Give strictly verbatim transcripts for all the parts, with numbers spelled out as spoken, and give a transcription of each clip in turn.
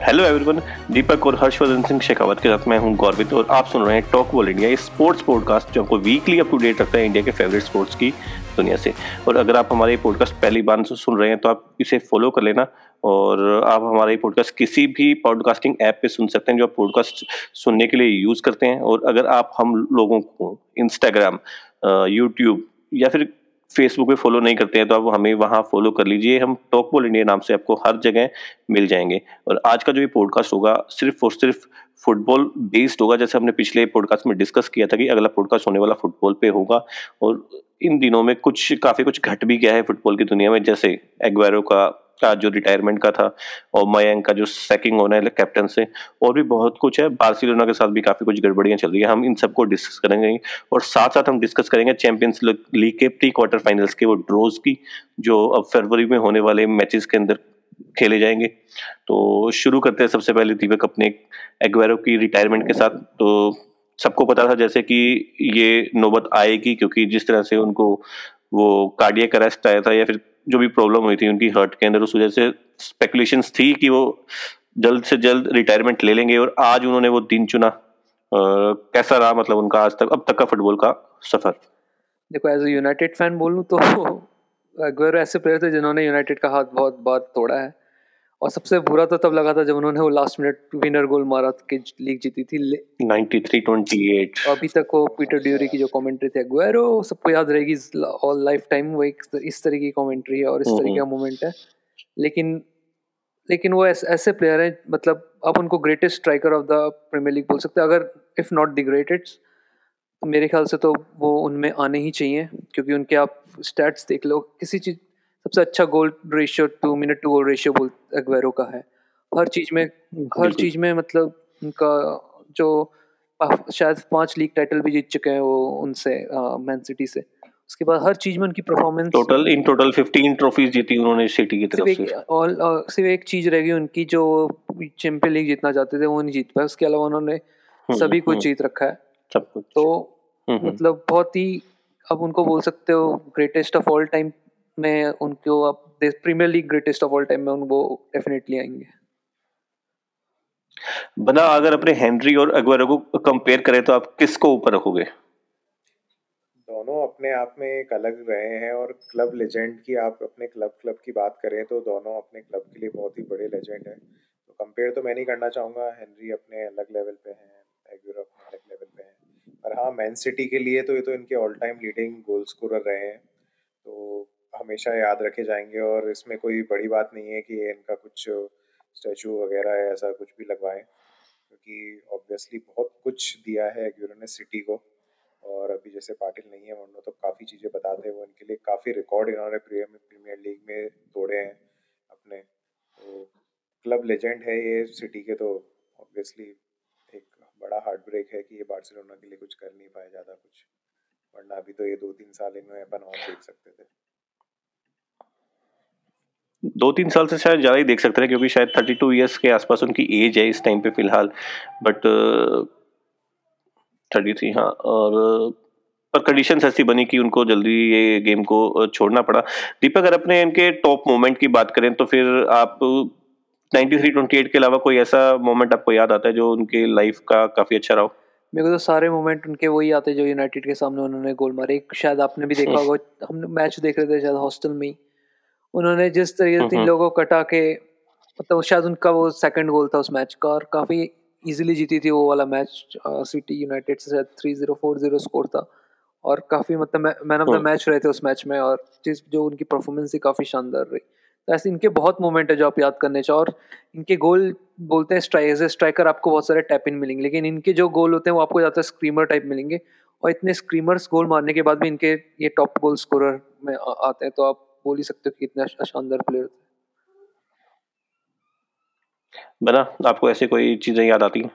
Hello everyone, दीपक और हर्षवर्धन सिंह शेखावत के साथ मैं हूं गौरवित और आप सुन रहे हैं टॉक वर्ल्ड इंडिया, ये स्पोर्ट्स पॉडकास्ट जो आपको वीकली अप टू डेट रखता है इंडिया के फेवरेट स्पोर्ट्स की दुनिया से। और अगर आप हमारे पॉडकास्ट पहली बार सुन रहे हैं तो आप इसे फॉलो कर लेना और आप हमारे पॉडकास्ट किसी भी पॉडकास्टिंग ऐप पे सुन सकते हैं जो आप पॉडकास्ट सुनने के लिए यूज़ करते हैं। और अगर आप हम लोगों को इंस्टाग्राम, यूट्यूब या फिर फेसबुक पे फॉलो नहीं करते हैं तो आप हमें वहाँ फॉलो कर लीजिए। हम टॉक वर्ल्ड इंडिया नाम से आपको हर जगह मिल जाएंगे। और आज का जो ये पॉडकास्ट होगा सिर्फ और सिर्फ फुटबॉल बेस्ड होगा, जैसे हमने पिछले पॉडकास्ट में डिस्कस किया था कि अगला पॉडकास्ट होने वाला फुटबॉल पे होगा। और इन दिनों में कुछ काफ़ी कुछ घट भी गया है फुटबॉल की दुनिया में, जैसे एग्वेरो का का जो रिटायरमेंट का था और मयंक का जो सैकिंग होना है कैप्टन से, और भी बहुत कुछ है। बार्सिलोना के साथ भी काफ़ी कुछ गड़बड़ियाँ चल रही है, हम इन सबको डिस्कस करेंगे। और साथ साथ हम डिस्कस करेंगे चैंपियंस लीग के प्री क्वार्टर फाइनल्स के वो ड्रॉज की जो अब फरवरी में होने वाले मैचेस के अंदर खेले जाएंगे। तो शुरू करते हैं सबसे पहले दीपक अपने एग्वेरो की रिटायरमेंट के साथ। तो सबको पता था जैसे कि ये नौबत आएगी, क्योंकि जिस तरह से उनको वो कार्डियक अरेस्ट आया था या फिर जो भी प्रॉब्लम हुई थी उनकी हार्ट के अंदर, उस वजह से स्पेकुलेशंस थी कि वो जल्द से जल्द रिटायरमेंट ले लेंगे। और आज उन्होंने वो दिन चुना। आ, कैसा रहा मतलब उनका आज तक अब तक का फुटबॉल का सफर? देखो, एज अ यूनाइटेड फैन बोलूँ तो एग्वेरो ऐसे प्लेयर थे जिन्होंने यूनाइटेड का हाथ बहुत बहुत तोड़ा है। और सबसे बुरा तो तब लगा था जब उन्होंने वो लास्ट मिनट विनर गोल मारा कि लीग जीती थी नाइंटी थ्री ट्वेंटी एट। अभी तक वो पीटर ड्यूरी की जो कमेंट्री थी एग्वेरो सबको याद रहेगी ऑल लाइफ टाइम। वो एक इस तरह की कमेंट्री है और इस तरह का मोमेंट है। लेकिन लेकिन वो ऐसे एस, प्लेयर हैं, मतलब आप उनको greatest striker of the Premier League बोल सकते हैं, अगर इफ़ नॉट द ग्रेटेस्ट। मेरे ख्याल से तो वो उनमें आने ही चाहिए, क्योंकि उनके आप स्टैट्स देख लो, किसी चीज़ सबसे अच्छा goal ratio to minute to goal ratio बोल एग्वेरो का है। हर चीज़ में हर चीज़ में मतलब उनका जो शायद पांच लीग टाइटल भी जीत चुके हैं वो उनसे मैन सिटी से। उसके बाद हर चीज़ में उनकी performance, total in total fifteen trophies जीती उन्होंने सिटी की तरफ से। और सिर्फ एक चीज़ रह गई उनकी, जो चैंपियन लीग जीतना चाहते थे वो नहीं जीत पाए। उसके अलावा उन्होंने सभी कुछ जीत रखा है, सब कुछ। तो मतलब बहुत ही, अब उनको बोल सकते हो ग्रेटेस्ट ऑफ ऑल टाइम में उनको आप premiere league greatest of all time में उनको डेफिनेटली आएंगे बना। अगर अपने हेनरी और एग्वेरो को कंपेयर करें तो आप किसको ऊपर रखोगे? दोनों अपने आप में एक अलग रहे हैं और क्लब लेजेंड की, आप अपने क्लब क्लब की बात करें तो दोनों अपने क्लब के लिए बहुत ही बड़े लेजेंड हैं। तो कंपेयर तो मैं नहीं करना चाहूंगा। हेनरी अपने अलग लेवल पे हैं, एग्वेरो अपने अलग लेवल पे हैं। पर हाँ, मैन सिटी के लिए तो ये तो इनके all time leading goal scorer रहे हैं, तो हमेशा याद रखे जाएंगे। और इसमें कोई बड़ी बात नहीं है कि इनका कुछ स्टैचू वगैरह है, ऐसा कुछ भी लगवाएं, क्योंकि ऑब्वियसली बहुत कुछ दिया है एग्वेरो ने सिटी को। और अभी जैसे पाटिल नहीं है वरना तो काफ़ी चीज़ें बताते हैं वो, इनके लिए काफ़ी रिकॉर्ड इन्होंने प्रीमियर लीग में तोड़े हैं अपने। तो क्लब लेजेंड है ये सिटी के, तो ऑब्वियसली एक बड़ा हार्ट ब्रेक है कि ये बार्सिलोना के लिए कुछ कर नहीं पाए ज़्यादा कुछ, वरना अभी तो ये दो तीन साल इनमें अपन और देख सकते थे। दो तीन साल से शायद ज़्यादा ही देख सकते हैं, क्योंकि शायद थर्टी टू इयर्स के आसपास उनकी एज है इस टाइम पे फिलहाल, बट थर्टी थ्री। हाँ, और पर कंडीशंस ऐसी बनी कि उनको जल्दी ये गेम को छोड़ना पड़ा। दीपक, अगर अपने इनके टॉप मोमेंट की बात करें तो फिर आप नाइंटी थ्री ट्वेंटी एट के अलावा कोई ऐसा मोमेंट आपको याद आता है जो उनके लाइफ का काफ़ी अच्छा रहा हो? मेरे को तो सारे मोमेंट उनके वही आते जो यूनाइटेड के सामने उन्होंने गोल मारे। शायद आपने भी देखा होगा, हम मैच देख रहे थे शायद हॉस्टल में, उन्होंने जिस तरीके से तीन लोगों को कटा के, मतलब शायद उनका वो सेकंड गोल था उस मैच का, और काफ़ी इजीली जीती थी वो वाला मैच सिटी यूनाइटेड से, शायद three zero four zero score था। और काफ़ी मतलब मैन ऑफ द मैच रहे थे उस मैच में, और जिस जो उनकी परफॉर्मेंस थी काफ़ी शानदार रही। तो ऐसे इनके बहुत मोमेंट है जो आप याद करने चाहो। और इनके गोल बोलते हैं स्ट्राइक, एज ए स्ट्राइकर आपको बहुत सारे टैप इन मिलेंगे, लेकिन इनके जो गोल होते हैं वो आपको ज़्यादा स्क्रीमर टाइप मिलेंगे। और इतने स्क्रीमर्स गोल मारने के बाद भी इनके ये टॉप गोल स्कोरर में आते हैं, तो आप बोल ही सकते हो कि इतना शानदार प्लेयर थे। बना, आपको ऐसे कोई चीजें याद आती हैं?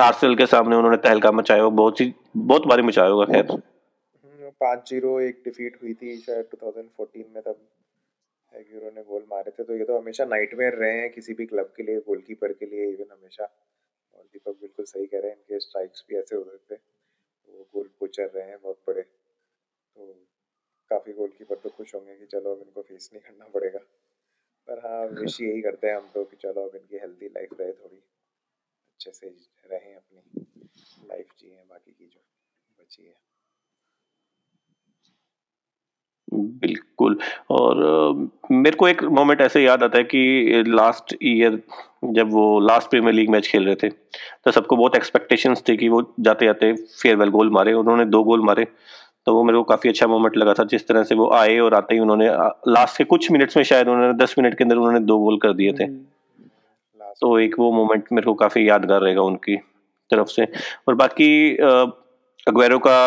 आर्सेनल के सामने उन्होंने तहलका मचाया हो, बहुत ही बहुत बारी मचाया होगा। खैर फाइव जीरो एक डिफीट हुई थी शायद ट्वेंटी फोर्टीन में, तब एग्वेरो ने गोल मारे थे। तो ये तो हमेशा नाइटमेयर रहे हैं किसी भी क्लब के लिए, गोलकीपर के लिए इवन हमेशा। और दीपक बिल्कुल सही कह रहे हैं, इनके स्ट्राइक्स भी ऐसे होते थे, वो गोल पोचर रहे हैं बहुत बड़े। तो काफ़ी गोलकीपर तो खुश होंगे कि चलो अब इनको फेस नहीं करना पड़ेगा। पर हाँ विश यही करते हैं हम तो कि चलो अब इनकी हेल्दी लाइफ रहे, थोड़ी अच्छे से रहें, अपनी लाइफ जिए, बाकी की जो बची है। बिल्कुल। और मेरे को एक मोमेंट ऐसे याद आता है कि लास्ट ईयर जब वो लास्ट प्रीमियर लीग मैच खेल रहे थे तो सबको बहुत एक्सपेक्टेशंस थी कि वो जाते जाते फेयरवेल गोल मारे, उन्होंने दो गोल मारे, तो वो मेरे को काफ़ी अच्छा मोमेंट लगा था जिस तरह से वो आए और आते ही उन्होंने लास्ट के कुछ मिनट्स में शायद उन्होंने दस मिनट के अंदर उन्होंने दो गोल कर दिए थे, तो एक वो मोमेंट मेरे को काफ़ी यादगार रहेगा उनकी तरफ से। और बाकी अग्वेरो का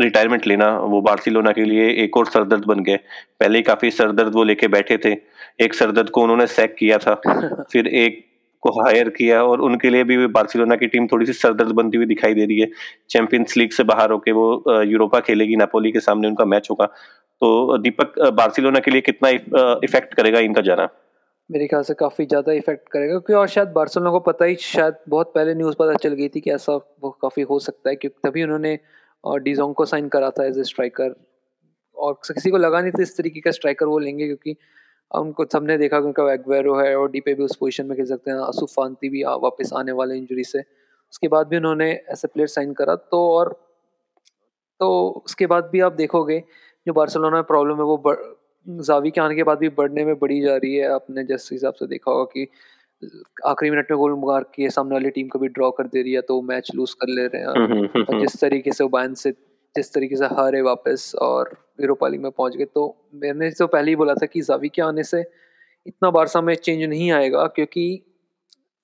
रिटायरमेंट लेना वो बार्सिलोना के लिए एक और सरदर्द बन गए, पहले ही काफ़ी सरदर्द वो लेके बैठे थे, एक सरदर्द को उन्होंने सैक किया था, फिर एक को हायर किया, और उनके लिए भी बार्सिलोना की टीम थोड़ी सी सरदर्द बनती हुई दिखाई दे रही है। चैंपियंस लीग से बाहर होके वो यूरोपा खेलेगी, नापोली के सामने उनका मैच होगा, तो दीपक बार्सिलोना के लिए कितना इफेक्ट करेगा इनका जाना? मेरे ख्याल से काफ़ी ज़्यादा इफेक्ट करेगा, क्योंकि और शायद बार्सिलोना को पता ही, शायद बहुत पहले न्यूज़ पता चल गई थी कि ऐसा वो काफ़ी हो सकता है, क्योंकि तभी उन्होंने और डिजोंग को साइन करा था एज ए स्ट्राइकर, और किसी को लगा नहीं था इस तरीके का स्ट्राइकर वो लेंगे, क्योंकि उनको सबने देखा कि उनका एग्वेरो है और डीपे भी उस पोजीशन में खेल सकते हैं, आसुफ फांती भी वापस आने वाले इंजरी से, उसके बाद भी उन्होंने ऐसे प्लेयर साइन करा। तो और तो उसके बाद भी आप देखोगे जो बार्सिलोना में प्रॉब्लम है वो बढ़, ज़ावी के आने के बाद भी बढ़ने में बढ़ी जा रही है। आपने जिस हिसाब से देखा होगा कि आखिरी मिनट में गोल मार के सामने वाली टीम को भी ड्रॉ कर दे रही है, तो मैच लूज कर ले रहे हैं, और जिस तरीके से बायर्न से जिस तरीके से हारे वापस और यूरोपा लीग में पहुंच गए। तो मैंने तो पहले ही बोला था कि ज़ावी के आने से इतना बारसा में चेंज नहीं आएगा, क्योंकि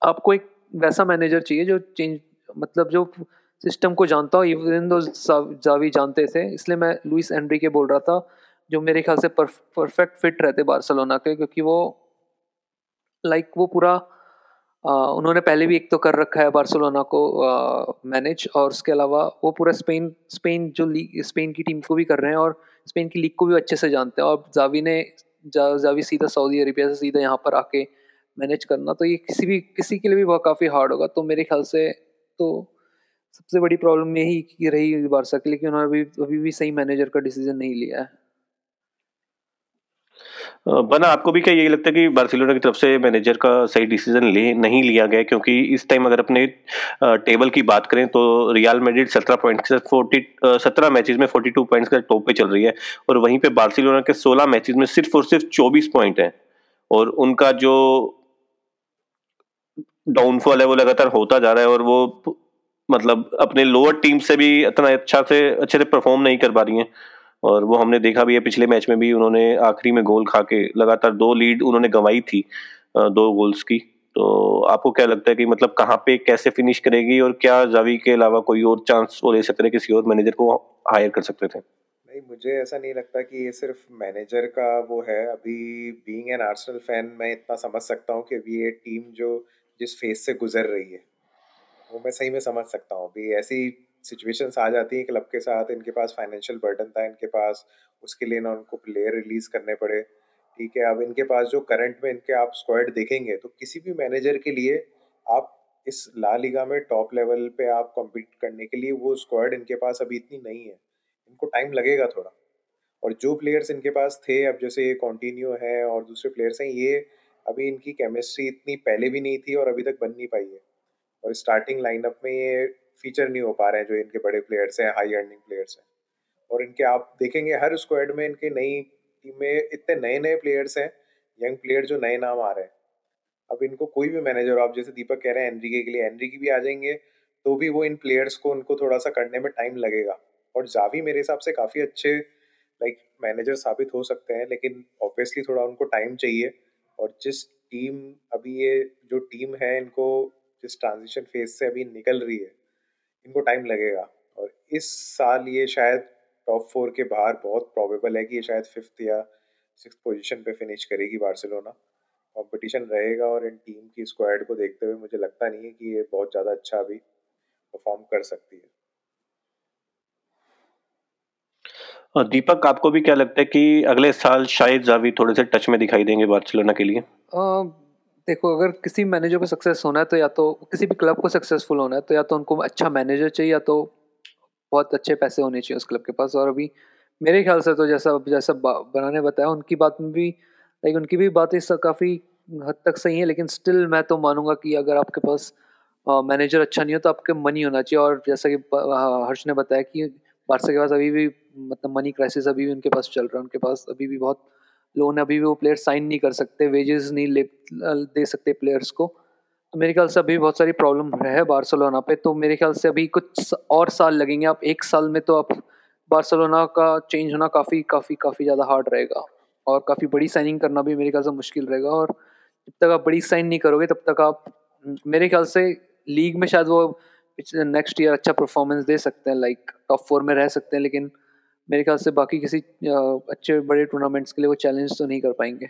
आपको एक वैसा मैनेजर चाहिए जो चेंज मतलब जो सिस्टम को जानता हो, इवन दो ज़ावी जानते थे। इसलिए मैं लुइस एनरिके बोल रहा था, जो मेरे ख्याल से परफेक्ट फिट रहते बार्सिलोना के, क्योंकि वो लाइक like, वो पूरा आ, उन्होंने पहले भी एक तो कर रखा है बार्सिलोना को मैनेज, और उसके अलावा वो पूरा स्पेन स्पेन जो लीग स्पेन की टीम को भी कर रहे हैं और स्पेन की लीग को भी अच्छे से जानते हैं। और ज़ावी ने जा, ज़ावी सीधा सऊदी अरेबिया से सीधा यहाँ पर आके मैनेज करना, तो ये किसी भी किसी के लिए भी बहुत काफ़ी हार्ड होगा। तो मेरे ख्याल से तो सबसे बड़ी प्रॉब्लम यही रही बार्सा के लिए कि उन्होंने अभी अभी भी सही मैनेजर का डिसीजन नहीं लिया है। बना, आपको भी क्या यही लगता है कि बार्सिलोना की तरफ से मैनेजर का सही डिसीजन ले नहीं लिया गया? क्योंकि इस टाइम अगर अपने टेबल की बात करें तो रियल मैड्रिड सत्रह पॉइंट के साथ फोर्टी सत्रह मैचेस में फोर्टी टू पॉइंट्स के साथ टॉप पे चल रही है, और वहीं पे बार्सिलोना के सोलह मैचेस में सिर्फ और सिर्फ चौबीस पॉइंट हैं, और उनका जो डाउनफॉल है वो लगातार होता जा रहा है, और वो मतलब अपने लोअर टीम से भी इतना अच्छा से अच्छे से परफॉर्म नहीं कर पा रही है। और वो हमने देखा भी है, पिछले मैच में भी उन्होंने आखिरी में गोल खा के लगातार दो लीड उन्होंने गंवाई थी दो गोल्स की। तो आपको क्या लगता है कि मतलब कहाँ पे कैसे फिनिश करेगी, और क्या ज़ावी के अलावा कोई और चांस वो ले सकते थे, किसी और मैनेजर को हायर कर सकते थे? नहीं, मुझे ऐसा नहीं लगता कि ये सिर्फ मैनेजर का वो है। अभी बीइंग एन आर्सेनल फैन मैं इतना समझ सकता हूँ कि अभी ये टीम जो जिस फेज से गुजर रही है वो मैं सही में समझ सकता हूँ। अभी ऐसी सिचुएशंस आ जाती हैं क्लब के साथ, इनके पास फाइनेंशियल बर्डन था इनके पास, उसके लिए ना उनको प्लेयर रिलीज़ करने पड़े, ठीक है। अब इनके पास जो करंट में इनके आप स्क्वाड देखेंगे तो किसी भी मैनेजर के लिए आप इस ला लीगा में टॉप लेवल पे आप कम्पीट करने के लिए वो स्क्वाड इनके पास अभी इतनी नहीं है, इनको टाइम लगेगा थोड़ा। और जो प्लेयर्स इनके पास थे, अब जैसे ये कॉन्टिन्यू है और दूसरे प्लेयर्स हैं, ये अभी इनकी केमिस्ट्री इतनी पहले भी नहीं थी और अभी तक बन नहीं पाई है, और स्टार्टिंग लाइनअप में ये फीचर नहीं हो पा रहे हैं जो इनके बड़े प्लेयर्स हैं, हाई अर्निंग प्लेयर्स हैं। और इनके आप देखेंगे हर स्क्वाड में इनके नई टीम में इतने नए नए प्लेयर्स हैं, यंग प्लेयर जो नए नाम आ रहे हैं। अब इनको कोई भी मैनेजर, आप जैसे दीपक कह रहे हैं एनरिके के लिए, एनरिके भी आ जाएंगे तो भी वो इन प्लेयर्स को उनको थोड़ा सा करने में टाइम लगेगा। और ज़ावी मेरे हिसाब से काफ़ी अच्छे लाइक मैनेजर साबित हो सकते हैं, लेकिन ऑब्वियसली थोड़ा उनको टाइम चाहिए। और जिस टीम अभी ये जो टीम है इनको जिस ट्रांजिशन फेज से अभी निकल रही है, इनको टाइम लगेगा। और इस साल ये शायद टॉप फोर के बाहर बहुत प्रोबेबल है कि ये शायद फिफ्थ या सिक्स्थ पोजीशन पे फिनिश करेगी बार्सिलोना। कंपटीशन रहेगा और इन टीम की स्क्वाड को देखते हुए मुझे लगता नहीं है कि ये बहुत ज़्यादा अच्छा भी परफॉर्म कर सकती है। और दीपक, आपको भी क्या लगता है कि अगले साल शायद ज़ावी थोड़े से टच में दिखाई देंगे बार्सिलोना के लिए? आ... देखो, अगर किसी मैनेजर को सक्सेस होना है तो या तो किसी भी क्लब को सक्सेसफुल होना है तो या तो उनको अच्छा मैनेजर चाहिए या तो बहुत अच्छे पैसे होने चाहिए उस क्लब के पास। और अभी मेरे ख्याल से तो जैसा जैसा बनाने बताया, उनकी बात में भी लाइक उनकी भी बातें काफ़ी हद तक सही है, लेकिन स्टिल मैं तो मानूंगा कि अगर आपके पास मैनेजर अच्छा नहीं हो तो आपके मनी होना चाहिए। और जैसा कि हर्ष ने बताया कि बार्सा के पास अभी भी मतलब मनी क्राइसिस अभी भी उनके पास चल रहा है, उनके पास अभी भी बहुत लोन, अभी भी वो प्लेयर साइन नहीं कर सकते, वेजेस नहीं ले दे सकते प्लेयर्स को। तो मेरे ख्याल से अभी बहुत सारी प्रॉब्लम है बार्सिलोना पे। तो मेरे ख्याल से अभी कुछ और साल लगेंगे, आप एक साल में तो आप बार्सिलोना का चेंज होना काफ़ी काफ़ी काफ़ी ज़्यादा हार्ड रहेगा और काफ़ी बड़ी साइनिंग करना भी मेरे ख्याल से मुश्किल रहेगा। और जब तक आप बड़ी साइन नहीं करोगे तब तक आप मेरे ख्याल से लीग में शायद वो नेक्स्ट ईयर अच्छा परफॉर्मेंस दे सकते हैं, लाइक टॉप फोर में रह सकते हैं, लेकिन मेरे ख्याल से बाकी किसी अच्छे बड़े टूर्नामेंट्स के लिए वो चैलेंज तो नहीं कर पाएंगे।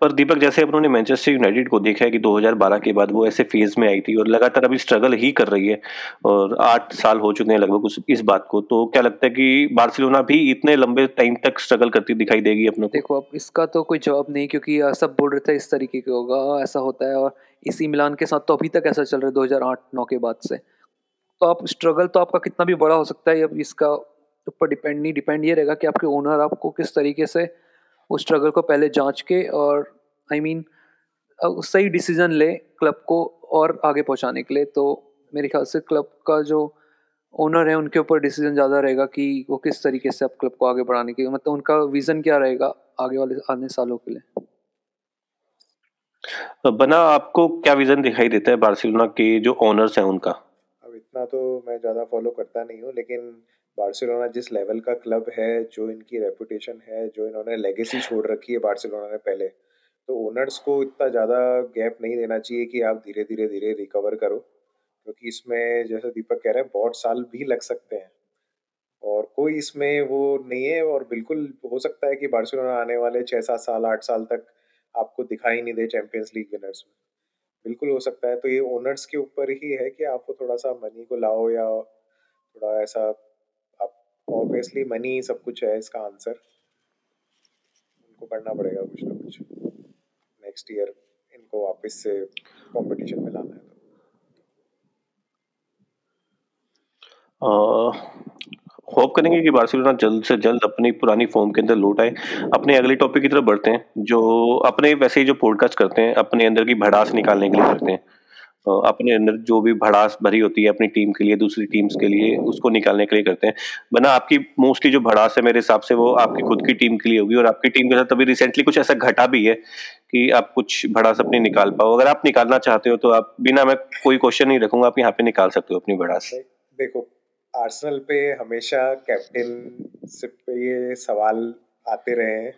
पर दीपक, जैसे अपन ने मैनचेस्टर यूनाइटेड को देखा है कि दो हज़ार बारह के बाद वो ऐसे फेज में आई थी और लगातार अभी स्ट्रगल ही कर रही है और आठ साल हो चुके हैं लगभग उस इस बात को, तो क्या लगता है कि बार्सिलोना भी इतने लंबे टाइम तक स्ट्रगल करती दिखाई देगी अपने को? देखो, अब इसका तो कोई जवाब नहीं, क्योंकि सब बोल रहे थे इस तरीके के होगा, ऐसा होता है, और इसी मिलान के साथ तो अभी तक ऐसा चल रहा है दो हज़ार आठ नौ के बाद से। तो आप स्ट्रगल तो आपका कितना भी बड़ा हो सकता है, अब इसका ऊपर डिपेंड नहीं डिपेंड ये रहेगा कि आपके ओनर आपको किस तरीके से उस स्ट्रगल को पहले जांच के और आई I मीन mean, सही डिसीजन ले क्लब को और आगे पहुंचाने के लिए। तो मेरे ख्याल से क्लब का जो ओनर है उनके ऊपर डिसीजन ज़्यादा रहेगा कि वो किस तरीके से आप क्लब को आगे बढ़ाने के, मतलब उनका विज़न क्या रहेगा आगे वाले आने सालों के लिए। बना, आपको क्या विज़न दिखाई देता है बार्सिलोना के जो ओनर्स हैं उनका? अब इतना तो मैं ज़्यादा फॉलो करता नहीं हूँ, लेकिन बार्सिलोना जिस लेवल का क्लब है, जो इनकी रेपुटेशन है, जो इन्होंने लेगेसी छोड़ रखी है बार्सिलोना ने पहले, तो ओनर्स को इतना ज़्यादा गैप नहीं देना चाहिए कि आप धीरे धीरे धीरे रिकवर करो, क्योंकि तो इसमें जैसे दीपक कह रहे हैं बहुत साल भी लग सकते हैं और कोई इसमें वो नहीं है। और बिल्कुल हो सकता है कि बार्सिलोना आने वाले छः सात साल आठ साल तक आपको दिखाई नहीं दे चैम्पियंस लीग विनर्स में, बिल्कुल हो सकता है। तो ये ओनर्स के ऊपर ही है कि आपको थोड़ा सा मनी को लाओ या थोड़ा ऐसा, ऑब्वियसली मनी सब कुछ है इसका आंसर, उनको करना पड़ेगा कुछ ना कुछ। नेक्स्ट ईयर इनको वापस से कंपटीशन में लाना है। होप करेंगे कि बार्सिलोना जल्द से जल्द अपनी पुरानी फॉर्म के अंदर लौट आए। अपने अगले टॉपिक की तरफ बढ़ते हैं, जो अपने वैसे ही जो पॉडकास्ट करते हैं अपने अंदर की भड़ास निकालने के लिए करते हैं, अपने अंदर जो भी भड़ास भरी होती है अपनी टीम के लिए, दूसरी टीम्स के लिए, उसको निकालने के लिए करते हैं। बना, आपकी मोस्टली जो भड़ास है मेरे हिसाब से वो आपकी खुद की टीम के लिए होगी, और आपकी टीम के साथ अभी रिसेंटली कुछ ऐसा घटा भी है कि आप कुछ भड़ास अपनी निकाल पाओ। अगर आप निकालना चाहते हो तो आप बिना, मैं कोई क्वेश्चन नहीं रखूंगा, आप यहाँ पे निकाल सकते हो अपनी भड़ास। देखो, आर्सेनल पे हमेशा कैप्टनशिप पे ये सवाल आते रहे हैं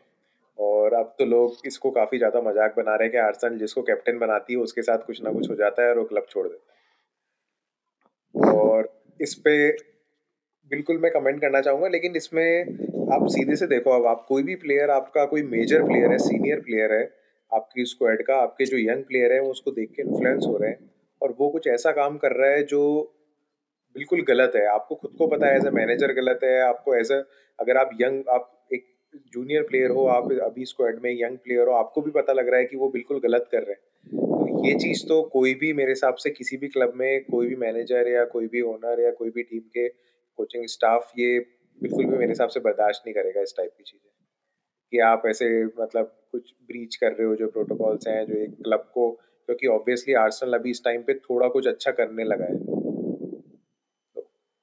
और अब तो लोग इसको काफ़ी ज़्यादा मजाक बना रहे हैं कि आर्सेनल जिसको कैप्टन बनाती है उसके साथ कुछ ना कुछ हो जाता है और वो क्लब छोड़ देता है। और इस पे बिल्कुल मैं कमेंट करना चाहूँगा, लेकिन इसमें आप सीधे से देखो, अब आप कोई भी प्लेयर, आपका कोई मेजर प्लेयर है, सीनियर प्लेयर है आपकी स्क्वाड का, आपके जो यंग प्लेयर हैं वो उसको देख के इन्फ्लुएंस हो रहे हैं और वो कुछ ऐसा काम कर रहा है जो बिल्कुल गलत है। आपको खुद को पता है, एज ए मैनेजर गलत है, आपको एज ए, अगर आप यंग, आप एक जूनियर प्लेयर हो, आप अभी स्क्वाड में यंग प्लेयर हो, आपको भी पता लग रहा है कि वो बिल्कुल गलत कर रहे हैं। तो ये चीज़ तो कोई भी, मेरे हिसाब से किसी भी क्लब में कोई भी मैनेजर या कोई भी ओनर या कोई भी टीम के कोचिंग स्टाफ ये बिल्कुल भी मेरे हिसाब से बर्दाश्त नहीं करेगा इस टाइप की चीज़ें कि आप ऐसे मतलब कुछ ब्रीच कर रहे हो जो प्रोटोकॉल्स हैं, जो एक क्लब को, क्योंकि ऑब्वियसली आर्सेनल अभी इस टाइम पे थोड़ा कुछ अच्छा करने लगा है। तो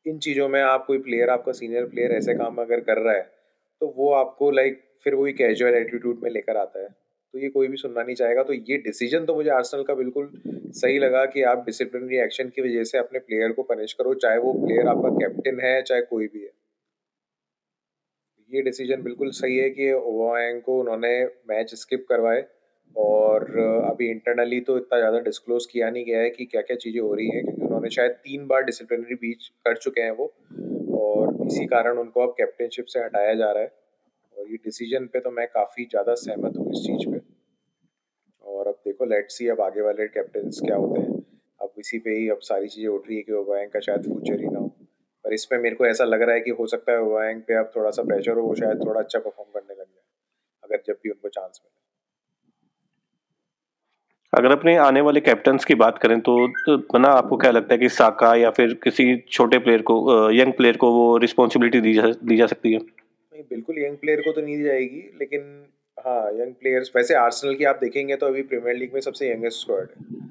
इन चीज़ों में आप कोई प्लेयर, आपका सीनियर प्लेयर ऐसे काम अगर कर रहा है तो वो आपको लाइक फिर वही कैजुअल एटीट्यूड में लेकर आता है, तो ये कोई भी सुनना नहीं चाहेगा। तो ये डिसीजन तो मुझे आर्सेनल का बिल्कुल सही लगा कि आप डिसिप्लिनरी एक्शन की वजह से अपने प्लेयर को पनिश करो, चाहे वो प्लेयर आपका कैप्टन है चाहे कोई भी है। ये डिसीजन बिल्कुल सही है कि ओबामेंग को उन्होंने मैच स्किप करवाए और अभी इंटरनली तो इतना ज़्यादा डिस्क्लोज किया नहीं गया है कि क्या क्या चीज़ें हो रही हैं, क्योंकि उन्होंने शायद तीन बार डिसिप्लिनरी बीच कर चुके हैं वो, और इसी कारण उनको अब कैप्टनशिप से हटाया जा रहा है। और ये डिसीजन पे तो मैं काफ़ी ज़्यादा सहमत हूँ इस चीज़ पे। और अब देखो, लेट्स सी अब आगे वाले कैप्टन्स क्या होते हैं। अब इसी पे ही अब सारी चीज़ें उठ रही है कि ओबामेंग का शायद फ्यूचर ही ना हो, पर इस पर मेरे को ऐसा लग रहा है कि हो सकता है ओबामेंग पे अब थोड़ा सा प्रेशर हो, वो शायद थोड़ा अच्छा परफॉर्म करने लग जाए अगर जब भी उनको चांस मिले। अगर अपने आने वाले कैप्टन्स की बात करें तो बना, आपको क्या लगता है कि साका या फिर किसी छोटे प्लेयर को, यंग प्लेयर को वो रिस्पॉन्सिबिलिटी दी जा, दी जा सकती है? नहीं, बिल्कुल यंग प्लेयर को तो नहीं दी जाएगी, लेकिन हाँ यंग प्लेयर्स, वैसे आर्सेनल की आप देखेंगे तो अभी प्रीमियर लीग में सबसे यंगेस्ट स्क्वाड है,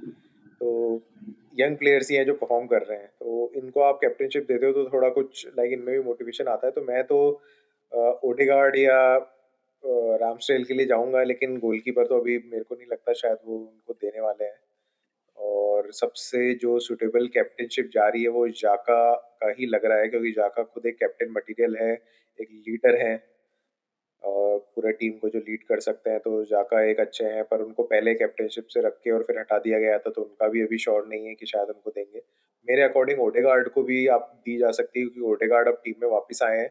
तो यंग प्लेयर्स ही हैं जो परफॉर्म कर रहे हैं, तो इनको आप कैप्टनशिप देते हो तो थोड़ा कुछ लाइक इनमें भी मोटिवेशन आता है। तो मैं तो ओडेगार्ड या रामस्डेल के लिए जाऊँगा, लेकिन गोलकीपर तो अभी मेरे को नहीं लगता शायद वो उनको देने वाले हैं, और सबसे जो सूटेबल कैप्टनशिप जा रही है वो जाका का ही लग रहा है, क्योंकि जाका खुद एक कैप्टन मटेरियल है, एक लीडर है और पूरा टीम को जो लीड कर सकते हैं, तो जाका एक अच्छे हैं, पर उनको पहले कैप्टनशिप से रख के और फिर हटा दिया गया था, तो उनका भी अभी श्योर नहीं है कि शायद उनको देंगे। मेरे अकॉर्डिंग ओडेगार्ड को भी आप दी जा सकती है, क्योंकि ओडेगार्ड अब टीम में वापस आए हैं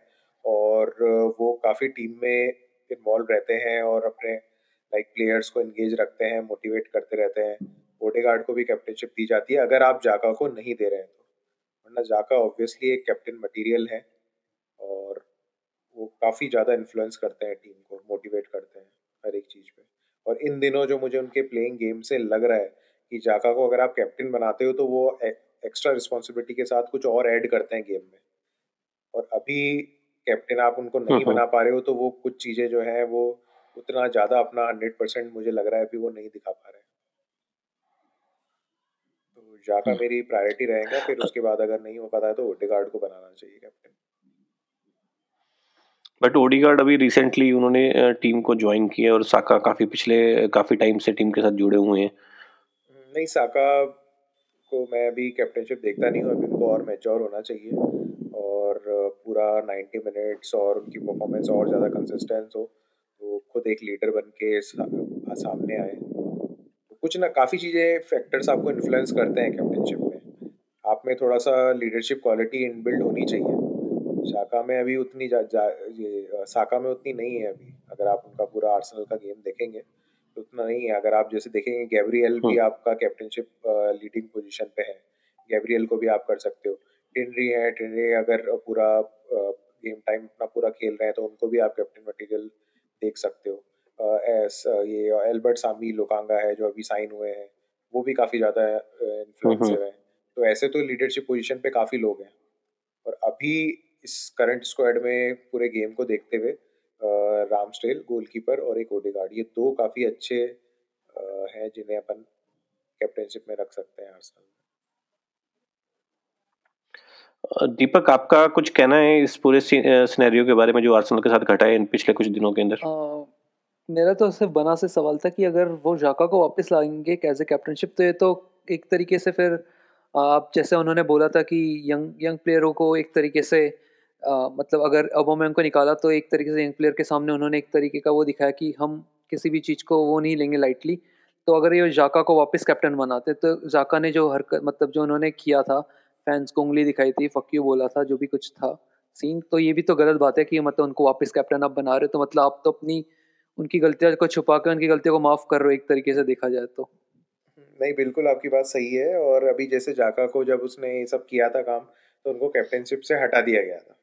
और वो काफ़ी टीम में इन्वॉल्व रहते हैं और अपने लाइक प्लेयर्स को इंगेज रखते हैं, मोटिवेट करते रहते हैं। ओडेगार्ड को भी कैप्टनशिप दी जाती है अगर आप जाका को नहीं दे रहे हैं तो, वरना जाका ऑब्वियसली एक कैप्टन मटेरियल है और वो काफ़ी ज़्यादा इन्फ्लुएंस करते हैं टीम को, मोटिवेट करते हैं हर एक चीज़ पे। और इन दिनों जो मुझे उनके प्लेइंग गेम से लग रहा है कि जाका को अगर आप कैप्टन बनाते हो तो वो एक्स्ट्रा रिस्पॉन्सिबिलिटी के साथ कुछ और ऐड करते हैं गेम में, और अभी कैप्टन आप उनको नहीं बना पा रहे हो तो वो कुछ चीज़ें जो हैं वो उतना ज़्यादा अपना हंड्रेड परसेंट मुझे लग रहा है अभी वो नहीं दिखा पा रहे हैं। जाका मेरी प्रायोरिटी रहेगा, फिर उसके बाद अगर नहीं हो पाता है तो ओडेगार्ड को बनाना चाहिए कैप्टन। बट ओडेगार्ड अभी रिसेंटली उन्होंने टीम को ज्वाइन किया और साका काफी पिछले काफी टाइम से टीम के साथ जुड़े हुए हैं। नहीं, साका को मैं अभी कैप्टनशिप देखता नहीं हूँ, अभी उनको और मैच्योर होना चाहिए और पूरा नाइन्टी मिनट्स और उनकी परफॉर्मेंस और ज़्यादा कंसिस्टेंस हो, तो खुद एक लीडर बन के सामने आए। कुछ ना काफ़ी चीज़ें फैक्टर्स आपको इन्फ्लुएंस करते हैं कैप्टनशिप में, आप में थोड़ा सा लीडरशिप क्वालिटी इनबिल्ड होनी चाहिए। साका में अभी उतनी जा, जा ये साका में उतनी नहीं है अभी, अगर आप उनका पूरा आर्सेनल का गेम देखेंगे तो उतना नहीं है। अगर आप जैसे देखेंगे गैब्रियल भी आपका कैप्टनशिप लीडिंग पोजीशन पे है, गैब्रियल को भी आप कर सकते हो। टिनरी है, टिनरी अगर पूरा गेम टाइम अपना पूरा खेल रहे हैं तो उनको भी आप कैप्टन मटीरियल देख सकते हो। एस ये एल्बर्ट सामी लोकांगा है जो अभी साइन हुए हैं, वो भी काफ़ी ज़्यादा इन्फ्लुएंसर हैं। तो ऐसे तो लीडरशिप पोजीशन पे काफ़ी लोग हैं, और अभी इस करंट स्क्वाड में पूरे गेम को देखते हुए रामस्टेल गोलकीपर और एक ओडेगार्ड, ये दो काफ़ी अच्छे हैं जिन्हें अपन कैप्टनशिप में रख सकते हैं आर्सेनल में। दीपक, आपका कुछ कहना है इस पूरे सिनेरियो के बारे में जो आर्सेनल के साथ घटा है इन पिछले कुछ दिनों के अंदर? मेरा तो सिर्फ बना से सवाल था कि अगर वो जाका को वापस लाएंगे एज ए कैप्टनशिप तो ये तो एक तरीके से फिर आप जैसे उन्होंने बोला था कि यंग यंग प्लेयरों को एक तरीके से आ, मतलब अगर ओबामेंग को निकाला तो एक तरीके से यंग प्लेयर के सामने उन्होंने एक तरीके का वो दिखाया कि हम किसी भी चीज़ को वो नहीं लेंगे लाइटली। तो अगर ये जाका को वापस कैप्टन बनाते तो जाका ने जो हरकत मतलब जो उन्होंने किया था, फैंस को उंगली दिखाई थी, फक यू बोला था, जो भी कुछ था सीन, तो ये भी तो गलत बात है कि मतलब उनको वापस कैप्टन आप बना रहे हो, तो मतलब आप तो अपनी उनकी गलतियां को छुपा कर उनकी गलतियों को माफ कर रहे हो एक तरीके से देखा जाए तो। नहीं, बिल्कुल आपकी बात सही है। और अभी जैसे जाका को जब उसने ये सब किया था काम, तो उनको कैप्टनशिप से हटा दिया गया था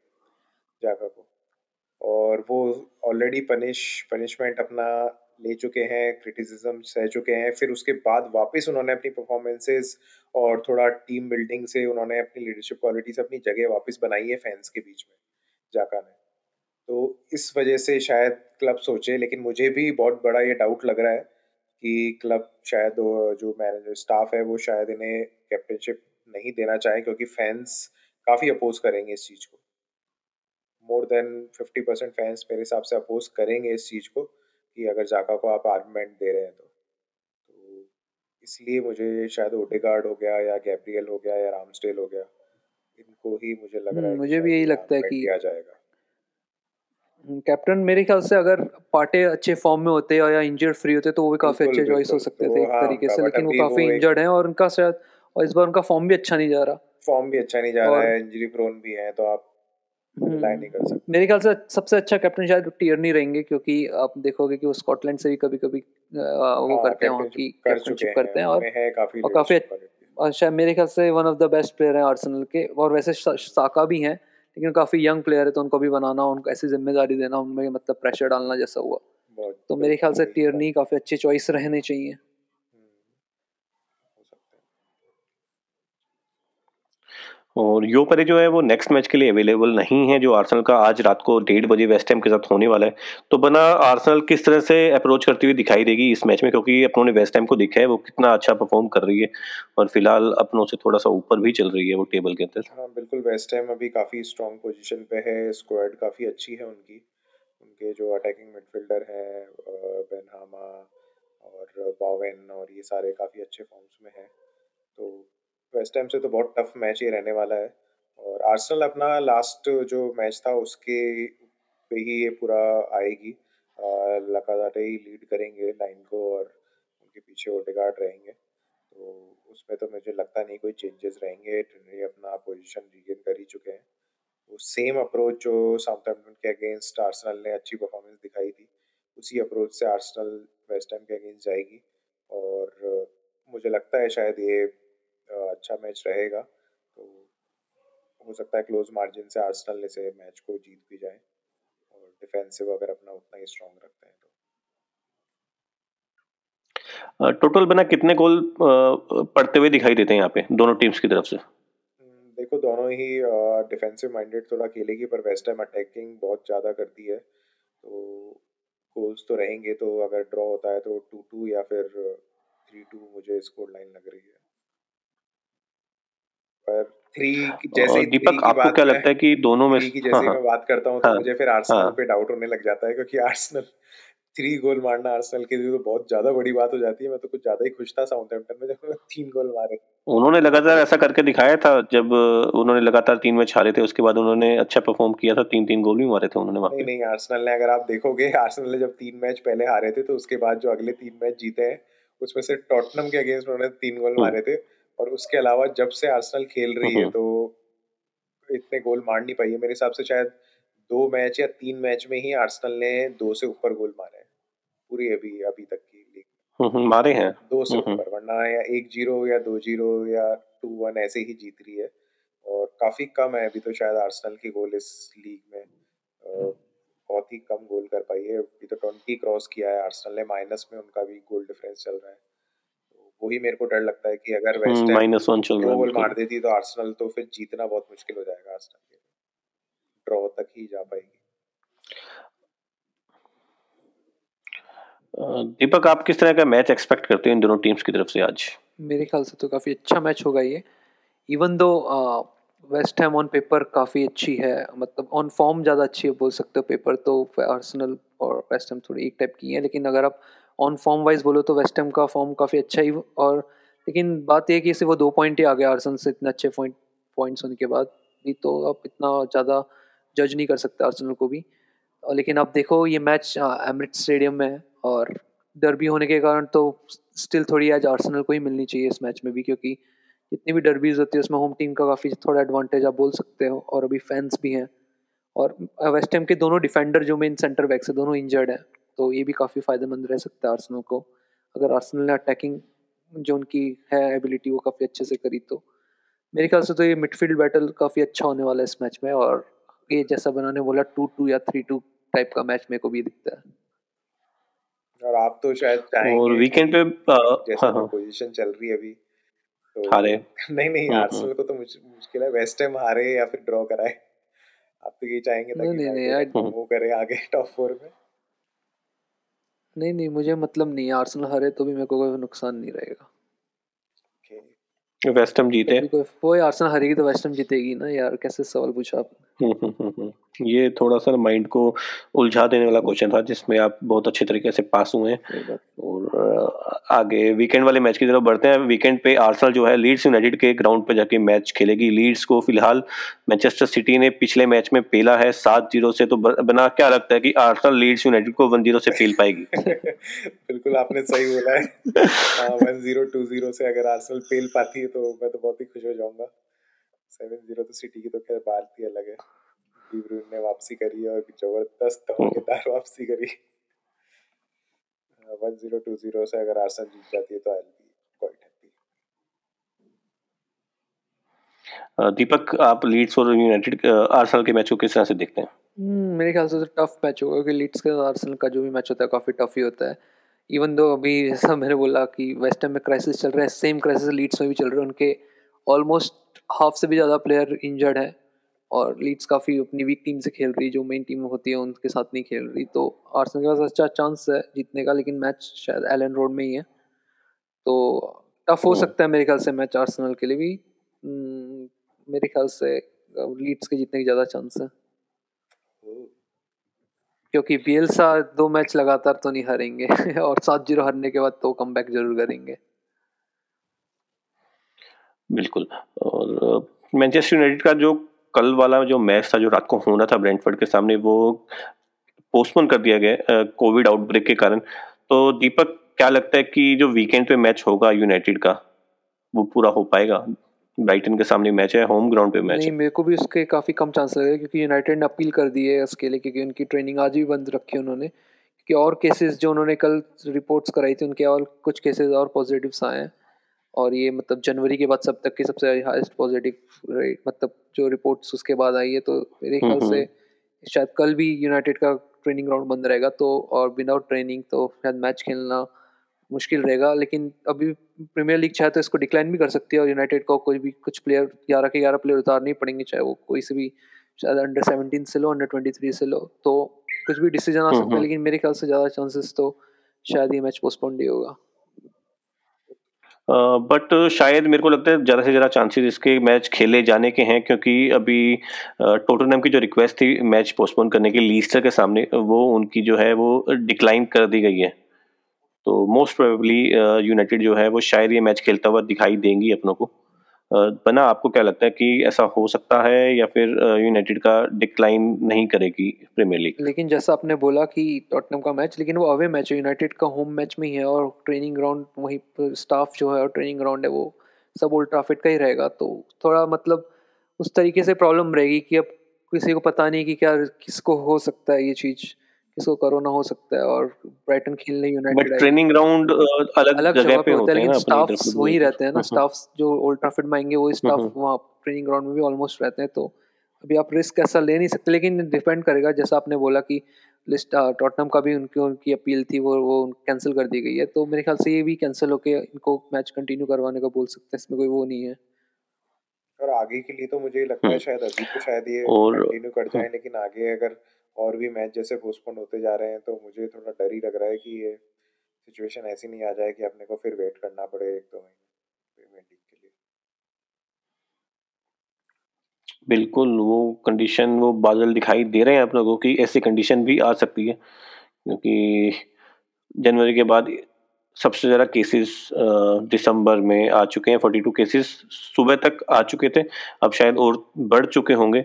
जाका को, और वो ऑलरेडी पनिश पनिशमेंट अपना ले चुके हैं, क्रिटिसिज्म सह चुके हैं। फिर उसके बाद वापस उन्होंने अपनी परफॉर्मेंसेस और थोड़ा टीम बिल्डिंग से उन्होंने अपनी लीडरशिप क्वालिटी से अपनी जगह वापस बनाई है फैंस के बीच में जाका ने, तो इस वजह से शायद क्लब सोचे। लेकिन मुझे भी बहुत बड़ा ये डाउट लग रहा है कि क्लब शायद जो मैनेजर स्टाफ है वो शायद इन्हें कैप्टनशिप नहीं देना चाहे, क्योंकि फैंस काफ़ी अपोज करेंगे इस चीज़ को। More than fifty percent fans मेरे हिसाब से अपोज करेंगे इस चीज़ को कि अगर जाका को आप आर्गूमेंट दे रहे हैं तो, तो इसलिए मुझे शायद ओडेगार्ड हो गया या गैब्रियल हो गया या रामस्डेल हो गया, इनको ही मुझे लग रहा है, मुझे भी यही लगता है कि आ जाएगा कैप्टन। मेरे ख्याल से अगर पार्टे अच्छे फॉर्म में होते या इंजर्ड फ्री होते तो वो भी काफ़ी अच्छे चॉइस हो सकते थे एक तरीके से, लेकिन वो काफ़ी इंजर्ड हैं और उनका शायद और इस बार उनका फॉर्म भी अच्छा नहीं जा रहा फॉर्म भी अच्छा नहीं जा रहा है, इंजरी प्रोन भी है, तो आप रिलाय नहीं कर सकते। मेरे ख्याल से सबसे अच्छा कैप्टन शायद टियर्नी रहेंगे, क्योंकि आप देखोगे कि वो स्कॉटलैंड से भी कभी कभी वो करते हैं, उनकी कैप्टनशिप करते हैं और काफ़ी शायद मेरे ख्याल से one of the best player हैं आर्सेनल के। और वैसे साका भी हैं, लेकिन काफ़ी यंग प्लेयर है तो उनको भी बनाना, उनको ऐसी जिम्मेदारी देना, उनमें मतलब प्रेशर डालना जैसा हुआ, तो मेरे ख्याल से टियर्नी काफ़ी अच्छे चॉइस रहने चाहिए। और यो परे जो है वो नेक्स्ट मैच के लिए अवेलेबल नहीं है जो आर्सेनल का आज रात को डेढ़ बजे वेस्ट हैम के साथ होने वाला है। तो बना आर्सेनल किस तरह से अप्रोच करती हुई दिखाई देगी इस मैच में, क्योंकि अपनों ने वेस्ट हैम को देखा है वो कितना अच्छा परफॉर्म कर रही है और फिलहाल अपनों से थोड़ा सा ऊपर भी चल रही है वो टेबल के अंदर। हाँ बिल्कुल, वेस्ट हैम अभी काफ़ी स्ट्रॉन्ग पोजिशन पे है, स्क्वाड काफ़ी अच्छी है उनकी, उनके जो अटैकिंग मिडफील्डर हैं बेनहामा और बावेन और ये सारे काफ़ी अच्छे फॉर्म्स में हैं। तो वेस्ट हैम से तो बहुत टफ मैच ये रहने वाला है और आर्सेनल अपना लास्ट जो मैच था उसके पे ही ये पूरा आएगी, लगातार ही लीड करेंगे लाइन को और उनके पीछे ओडेगार्ड रहेंगे। तो उसमें तो मुझे लगता नहीं कोई चेंजेस रहेंगे, ट्रेनरी अपना पोजीशन रीगेन कर ही चुके हैं। वो सेम अप्रोच जो साउथैम्पटन के अगेंस्ट आर्सेनल ने अच्छी परफॉर्मेंस दिखाई थी उसी अप्रोच से आर्सेनल वेस्ट हैम के अगेंस्ट जाएगी और मुझे लगता है शायद ये अच्छा मैच रहेगा। तो हो सकता है क्लोज मार्जिन से आर्सेनल इसे मैच को जीत भी जाए और डिफेंसिव अगर अपना उतना ही स्ट्रांग रखते हैं तो। टोटल बना कितने गोल पड़ते हुए दिखाई देते हैं यहाँ पे दोनों टीम्स की तरफ से? देखो दोनों ही डिफेंसिव माइंडेड थोड़ा खेलेगी पर वेस्ट हैम अटैकिंग बहुत ज़्यादा करती है तो गोल्स तो रहेंगे। तो अगर ड्रॉ होता है तो टू टू या फिर थ्री टू मुझे स्कोर लाइन लग रही है। दीपक आपको क्या लगता है कि दोनों में की जैसे हाँ, मैं बात करता हूँ तो हाँ, मुझे फिर आर्सेनल हाँ, पे डाउट होने लग जाता है क्योंकि आर्सेनल थ्री गोल मारना आर्सेनल के लिए तो बहुत ज्यादा बड़ी बात हो जाती है। मैं तो कुछ ज्यादा ही खुश था साउथहैम्पटन में जब तीन गोल मारे। उन्होंने लगातार ऐसा करके दिखाया था, जब उन्होंने लगातार तीन मैच हारे थे उसके बाद उन्होंने अच्छा परफॉर्म किया था, तीन तीन गोल भी मारे थे उन्होंने। नहीं आर्सेनल ने, अगर आप देखोगे आर्सेनल ने जब तीन मैच पहले हारे थे तो उसके बाद जो अगले तीन मैच जीते हैं उसमें से टॉटनहम के अगेंस्ट उन्होंने तीन गोल मारे थे और उसके अलावा जब से आर्सेनल खेल रही है तो इतने गोल मार नहीं पाई है। मेरे हिसाब से शायद दो मैच या तीन मैच में ही आर्सेनल ने दो से ऊपर गोल मारे हैं पूरी अभी अभी तक की लीग में मारे हैं दो से ऊपर, वरना या एक जीरो या दो जीरो या टू वन ऐसे ही जीत रही है और काफी कम है अभी तो। शायद आर्सेनल की गोल इस लीग में बहुत ही कम गोल कर पाई है अभी तो, ट्वेंटी क्रॉस किया है आर्सेनल ने, माइनस में उनका भी गोल डिफरेंस चल रहा है। वही मेरे को डर लगता है कि अगर वेस्ट हैम दो गोल मार देती तो आर्सेनल तो फिर जीतना बहुत मुश्किल हो जाएगा, आर्सेनल के ड्रॉ तक ही जा पाएगी। दीपक आप किस तरह का मैच एक्सपेक्ट करते हैं इन दोनों टीम्स की तरफ से आज? मेरे ख्याल से तो काफी अच्छा मैच होगा ये, even though West Ham on paper काफी अच्छी है, मतलब ऑन फॉर्म ज्यादा अच्छी है बोल सकते हो। पेपर तो आर्सेनल और वेस्ट हैम थोड़ी एक टाइप की है, लेकिन अगर आप ऑन फॉर्म वाइज बोलो तो वेस्ट हैम का फॉर्म काफ़ी अच्छा ही, और लेकिन बात यह है कि सिर्फ वो दो पॉइंट ही आ गया आर्सेनल से इतने अच्छे पॉइंट पॉइंट्स होने के बाद भी, तो आप इतना ज़्यादा जज नहीं कर सकते आर्सेनल को भी। और लेकिन आप देखो ये मैच एमिरेट्स स्टेडियम में है और डर्बी होने के कारण तो स्टिल थोड़ी आज आर्सेनल को ही मिलनी चाहिए इस मैच में भी, क्योंकि जितनी भी डर्बीज होती है उसमें होम टीम का काफ़ी थोड़ा एडवांटेज आप बोल सकते हो। और अभी फैंस भी हैं और वेस्ट हैम के दोनों डिफेंडर जो मेन सेंटर बैक्स है दोनों इंजर्ड हैं, तो ये भी काफ़ी फ़ायदेमंद रह सकता है आर्सेनल को अगर आर्सेनल ने अटैकिंग जो उनकी है एबिलिटी वो काफ़ी अच्छे से करी। तो मेरे ख्याल से तो ये मिडफील्ड बैटल काफ़ी अच्छा होने वाला है इस मैच में और ये जैसा बनाने बोला टू टू या थ्री टू टाइप का मैच मेरे को भी दिखता है। और आप तो शायद और वीकेंड पे जैसा पोजीशन चल रही है अभी तो हारे नहीं नहीं आर्सेनल को तो मुश्किल है, वेस्ट हैम हारे या फिर ड्रॉ कराए, आप तो ये चाहेंगे ताकि वो करे आगे टॉप फोर में। नहीं नहीं मुझे मतलब नहीं, आर्सेनल हारे तो भी मेरे को कोई नुकसान नहीं रहेगा। okay. वेस्ट हैम जीते वो आर्सेनल हारेगी तो वेस्ट हैम जीतेगी ना यार, कैसे सवाल पूछा आपने। ये थोड़ा सा माइंड को उलझा देने वाला क्वेश्चन था जिसमें आप बहुत अच्छे तरीके से पास हुए हैं। और आगे वीकेंड वाले मैच की तरफ बढ़ते हैं। वीकेंड पे आर्सेनल जो है लीड्स यूनाइटेड के ग्राउंड पे जाके मैच खेलेगी। लीड्स को फिलहाल मैनचेस्टर सिटी ने पिछले मैच में पेला है सात जीरो से, तो बना क्या लगता है कि आर्सेनल लीड्स यूनाइटेड को वन जीरो से पेल पाएगी? बिल्कुल आपने सही बोला है, वन जीरो टू जीरो से अगर आर्सेनल पेल पाती है तो मैं तो बहुत ही खुश हो जाऊंगा। सेवन जीरो तो सिटी की तो खैर बात ही अलग है, ने वापसी करी और जबरदस्त धमाकेदार वापसी करी। वन जीरो टू जीरो से अगर आर्सेनल जीत जाती है तो I will be quite happy. Deepak आप लीड्स और यूनाइटेड आर्सेनल के मैच को किस तरह से देखते हैं? hmm, मेरे ख्याल से टफ मैच होगा क्योंकि लीड्स का आर्सेनल का जो भी मैच होता है काफी टफ ही होता है। इवन दो अभी जैसा मैंने बोला कि वेस्ट हैम में क्राइसिस चल रहा है, सेम क्राइसिस लीड्स में भी चल रहा है, उनके ऑलमोस्ट हाफ से भी ज़्यादा प्लेयर इंजर्ड है और लीड्स काफ़ी अपनी वीक टीम से खेल रही, जो मेन टीम होती है उनके साथ नहीं खेल रही, तो आर्सेनल के पास अच्छा चांस है जीतने का, लेकिन मैच शायद एलन रोड में ही है, तो टफ हो सकता है मेरे ख्याल से मैच आर्सेनल के लिए भी। मेरे ख्याल से लीड्स के जीतने के ज़्यादा चांस है, क्योंकि बियल्सा दो मैच लगातार तो नहीं हारेंगे और सात जीरो हारने के बाद तो कमबैक जरूर करेंगे। बिल्कुल, और मैनचेस्टर यूनाइटेड का जो कल वाला जो मैच था जो रात को होना था ब्रेंटफोर्ड के सामने, वो पोस्टपोन कर दिया गया कोविड आउटब्रेक के कारण। तो दीपक, क्या लगता है कि जो वीकेंड पे मैच होगा यूनाइटेड का वो पूरा हो पाएगा? ब्राइटन के सामने मैच है, होम ग्राउंड पे मैच नहीं, है। मेरे को भी उसके काफ़ी कम चांस लग रहे हैं, क्योंकि यूनाइटेड ने अपील कर दी है उसके लिए, क्योंकि उनकी ट्रेनिंग आज भी बंद रखी है उन्होंने, क्योंकि और केसेस जो उन्होंने कल रिपोर्ट्स कराई थी उनके और कुछ केसेस और पॉजिटिव्स आए हैं, और ये मतलब जनवरी के बाद सब तक की सबसे हाईएस्ट पॉजिटिव रेट मतलब जो रिपोर्ट्स उसके बाद आई है, तो मेरे ख्याल से शायद कल भी यूनाइटेड का ट्रेनिंग ग्राउंड बंद रहेगा, तो और विदाउट ट्रेनिंग तो शायद मैच खेलना मुश्किल रहेगा। लेकिन अभी प्रीमियर लीग चाहे तो इसको डिक्लाइन भी कर सकती है, और यूनाइटेड को कोई भी कुछ प्लेयर ग्यारह के ग्यारह प्लेयर उतारने ही पड़ेंगे, चाहे वो कोई से भी शायद अंडर सेवनटीन से लो, अंडर ट्वेंटी थ्री से लो, तो कुछ भी डिसीजन आ सकता है, लेकिन मेरे ख्याल से ज़्यादा चांसेस तो शायद ये मैच पोस्टपोन ही होगा। बट uh, शायद मेरे को लगता है ज़्यादा से ज़्यादा चांसेस इसके मैच खेले जाने के हैं, क्योंकि अभी टोटनहम uh, की जो रिक्वेस्ट थी मैच पोस्टपोन करने की लीस्टर के सामने, वो उनकी जो है वो डिक्लाइन कर दी गई है, तो मोस्ट प्रोबेबली यूनाइटेड जो है वो शायद ये मैच खेलता हुआ दिखाई देंगी अपनों को। uh, बना, आपको क्या लगता है कि ऐसा हो सकता है या फिर यूनाइटेड uh, का डिक्लाइन नहीं करेगी प्रीमियर लीग? लेकिन जैसा आपने बोला कि टॉटनहम का मैच, लेकिन वो अवे मैच है, यूनाइटेड का होम मैच में ही है, और ट्रेनिंग ग्राउंड वहीं पर स्टाफ जो है और ट्रेनिंग ग्राउंड है वो सब ओल्ड ट्रैफर्ड का ही रहेगा, तो थोड़ा मतलब उस तरीके से प्रॉब्लम रहेगी कि अब किसी को पता नहीं कि क्या किसको हो सकता है ये चीज़, किसको कोरोना हो सकता है, और ब्राइटन खेलने यूनाइटेड बट ट्रेनिंग ग्राउंड अलग अलग जगह पे होता है, लेकिन स्टाफ्स वही रहते हैं ना, स्टाफ्स जो ओल्ड ट्रैफर्ड में आएंगे वही स्टाफ वहाँ ट्रेनिंग ग्राउंड में भी ऑलमोस्ट रहते हैं, तो अभी आप रिस्क ऐसा ले नहीं सकते। लेकिन डिपेंड करेगा, जैसा आपने बोला कि लिस्ट टॉटनहम का भी उनकी उनकी अपील थी वो वो कैंसिल कर दी गई है, तो मेरे ख्याल से ये भी कैंसिल होकर इनको मैच कंटिन्यू करवाने का बोल सकते हैं, इसमें कोई वो नहीं है। और आगे के लिए तो मुझे लगता है शायद अभी तो शायद ये कंटिन्यू कर जाए, लेकिन आगे अगर और भी मैच जैसे पोस्टपोन होते जा रहे हैं, तो मुझे थोड़ा डर ही लग रहा है कि ये सिचुएशन ऐसी नहीं आ जाए कि अपने को फिर वेट करना पड़े एक दो महीने लीग के लिए। बिल्कुल, वो कंडीशन, वो बादल दिखाई दे रहे हैं आप लोगों की, ऐसी कंडीशन भी आ सकती है, क्योंकि जनवरी के बाद सबसे ज़्यादा केसेस दिसंबर में आ चुके हैं, बयालीस केसेस सुबह तक आ चुके थे, अब शायद और बढ़ चुके होंगे,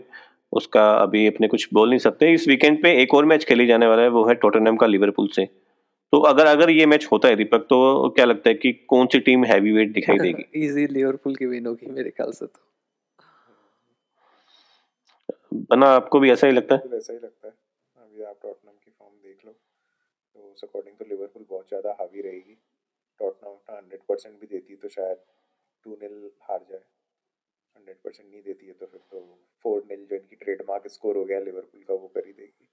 उसका अभी अपने कुछ बोल नहीं सकते। इस वीकेंड पे एक और मैच खेले जाने वाला है, वो है टोटनहम का लिवरपूल से, तो अगर अगर ये मैच होता है दीपक, तो क्या लगता है कि कौन सी टीम हैवीवेट दिखाई देगी? इजी लिवरपूल की विन होगी मेरे ख्याल से। तो बना, आपको भी ऐसा ही लगता है? ऐसा ही लगता है, अभी आप टोटनहम की फॉर्म देख लो तो उस अकॉर्डिंग तो लिवरपूल बहुत ज्यादा हावी रहेगी, टोटनहम हंड्रेड परसेंट भी देती तो शायद टू-ज़ीरो हार जाए, हंड्रेड परसेंट नहीं देती है तो फिर तो फोर-ज़ीरो जो इनकी ट्रेडमार्क स्कोर हो गया लिवरपूल का वो कर ही देगी।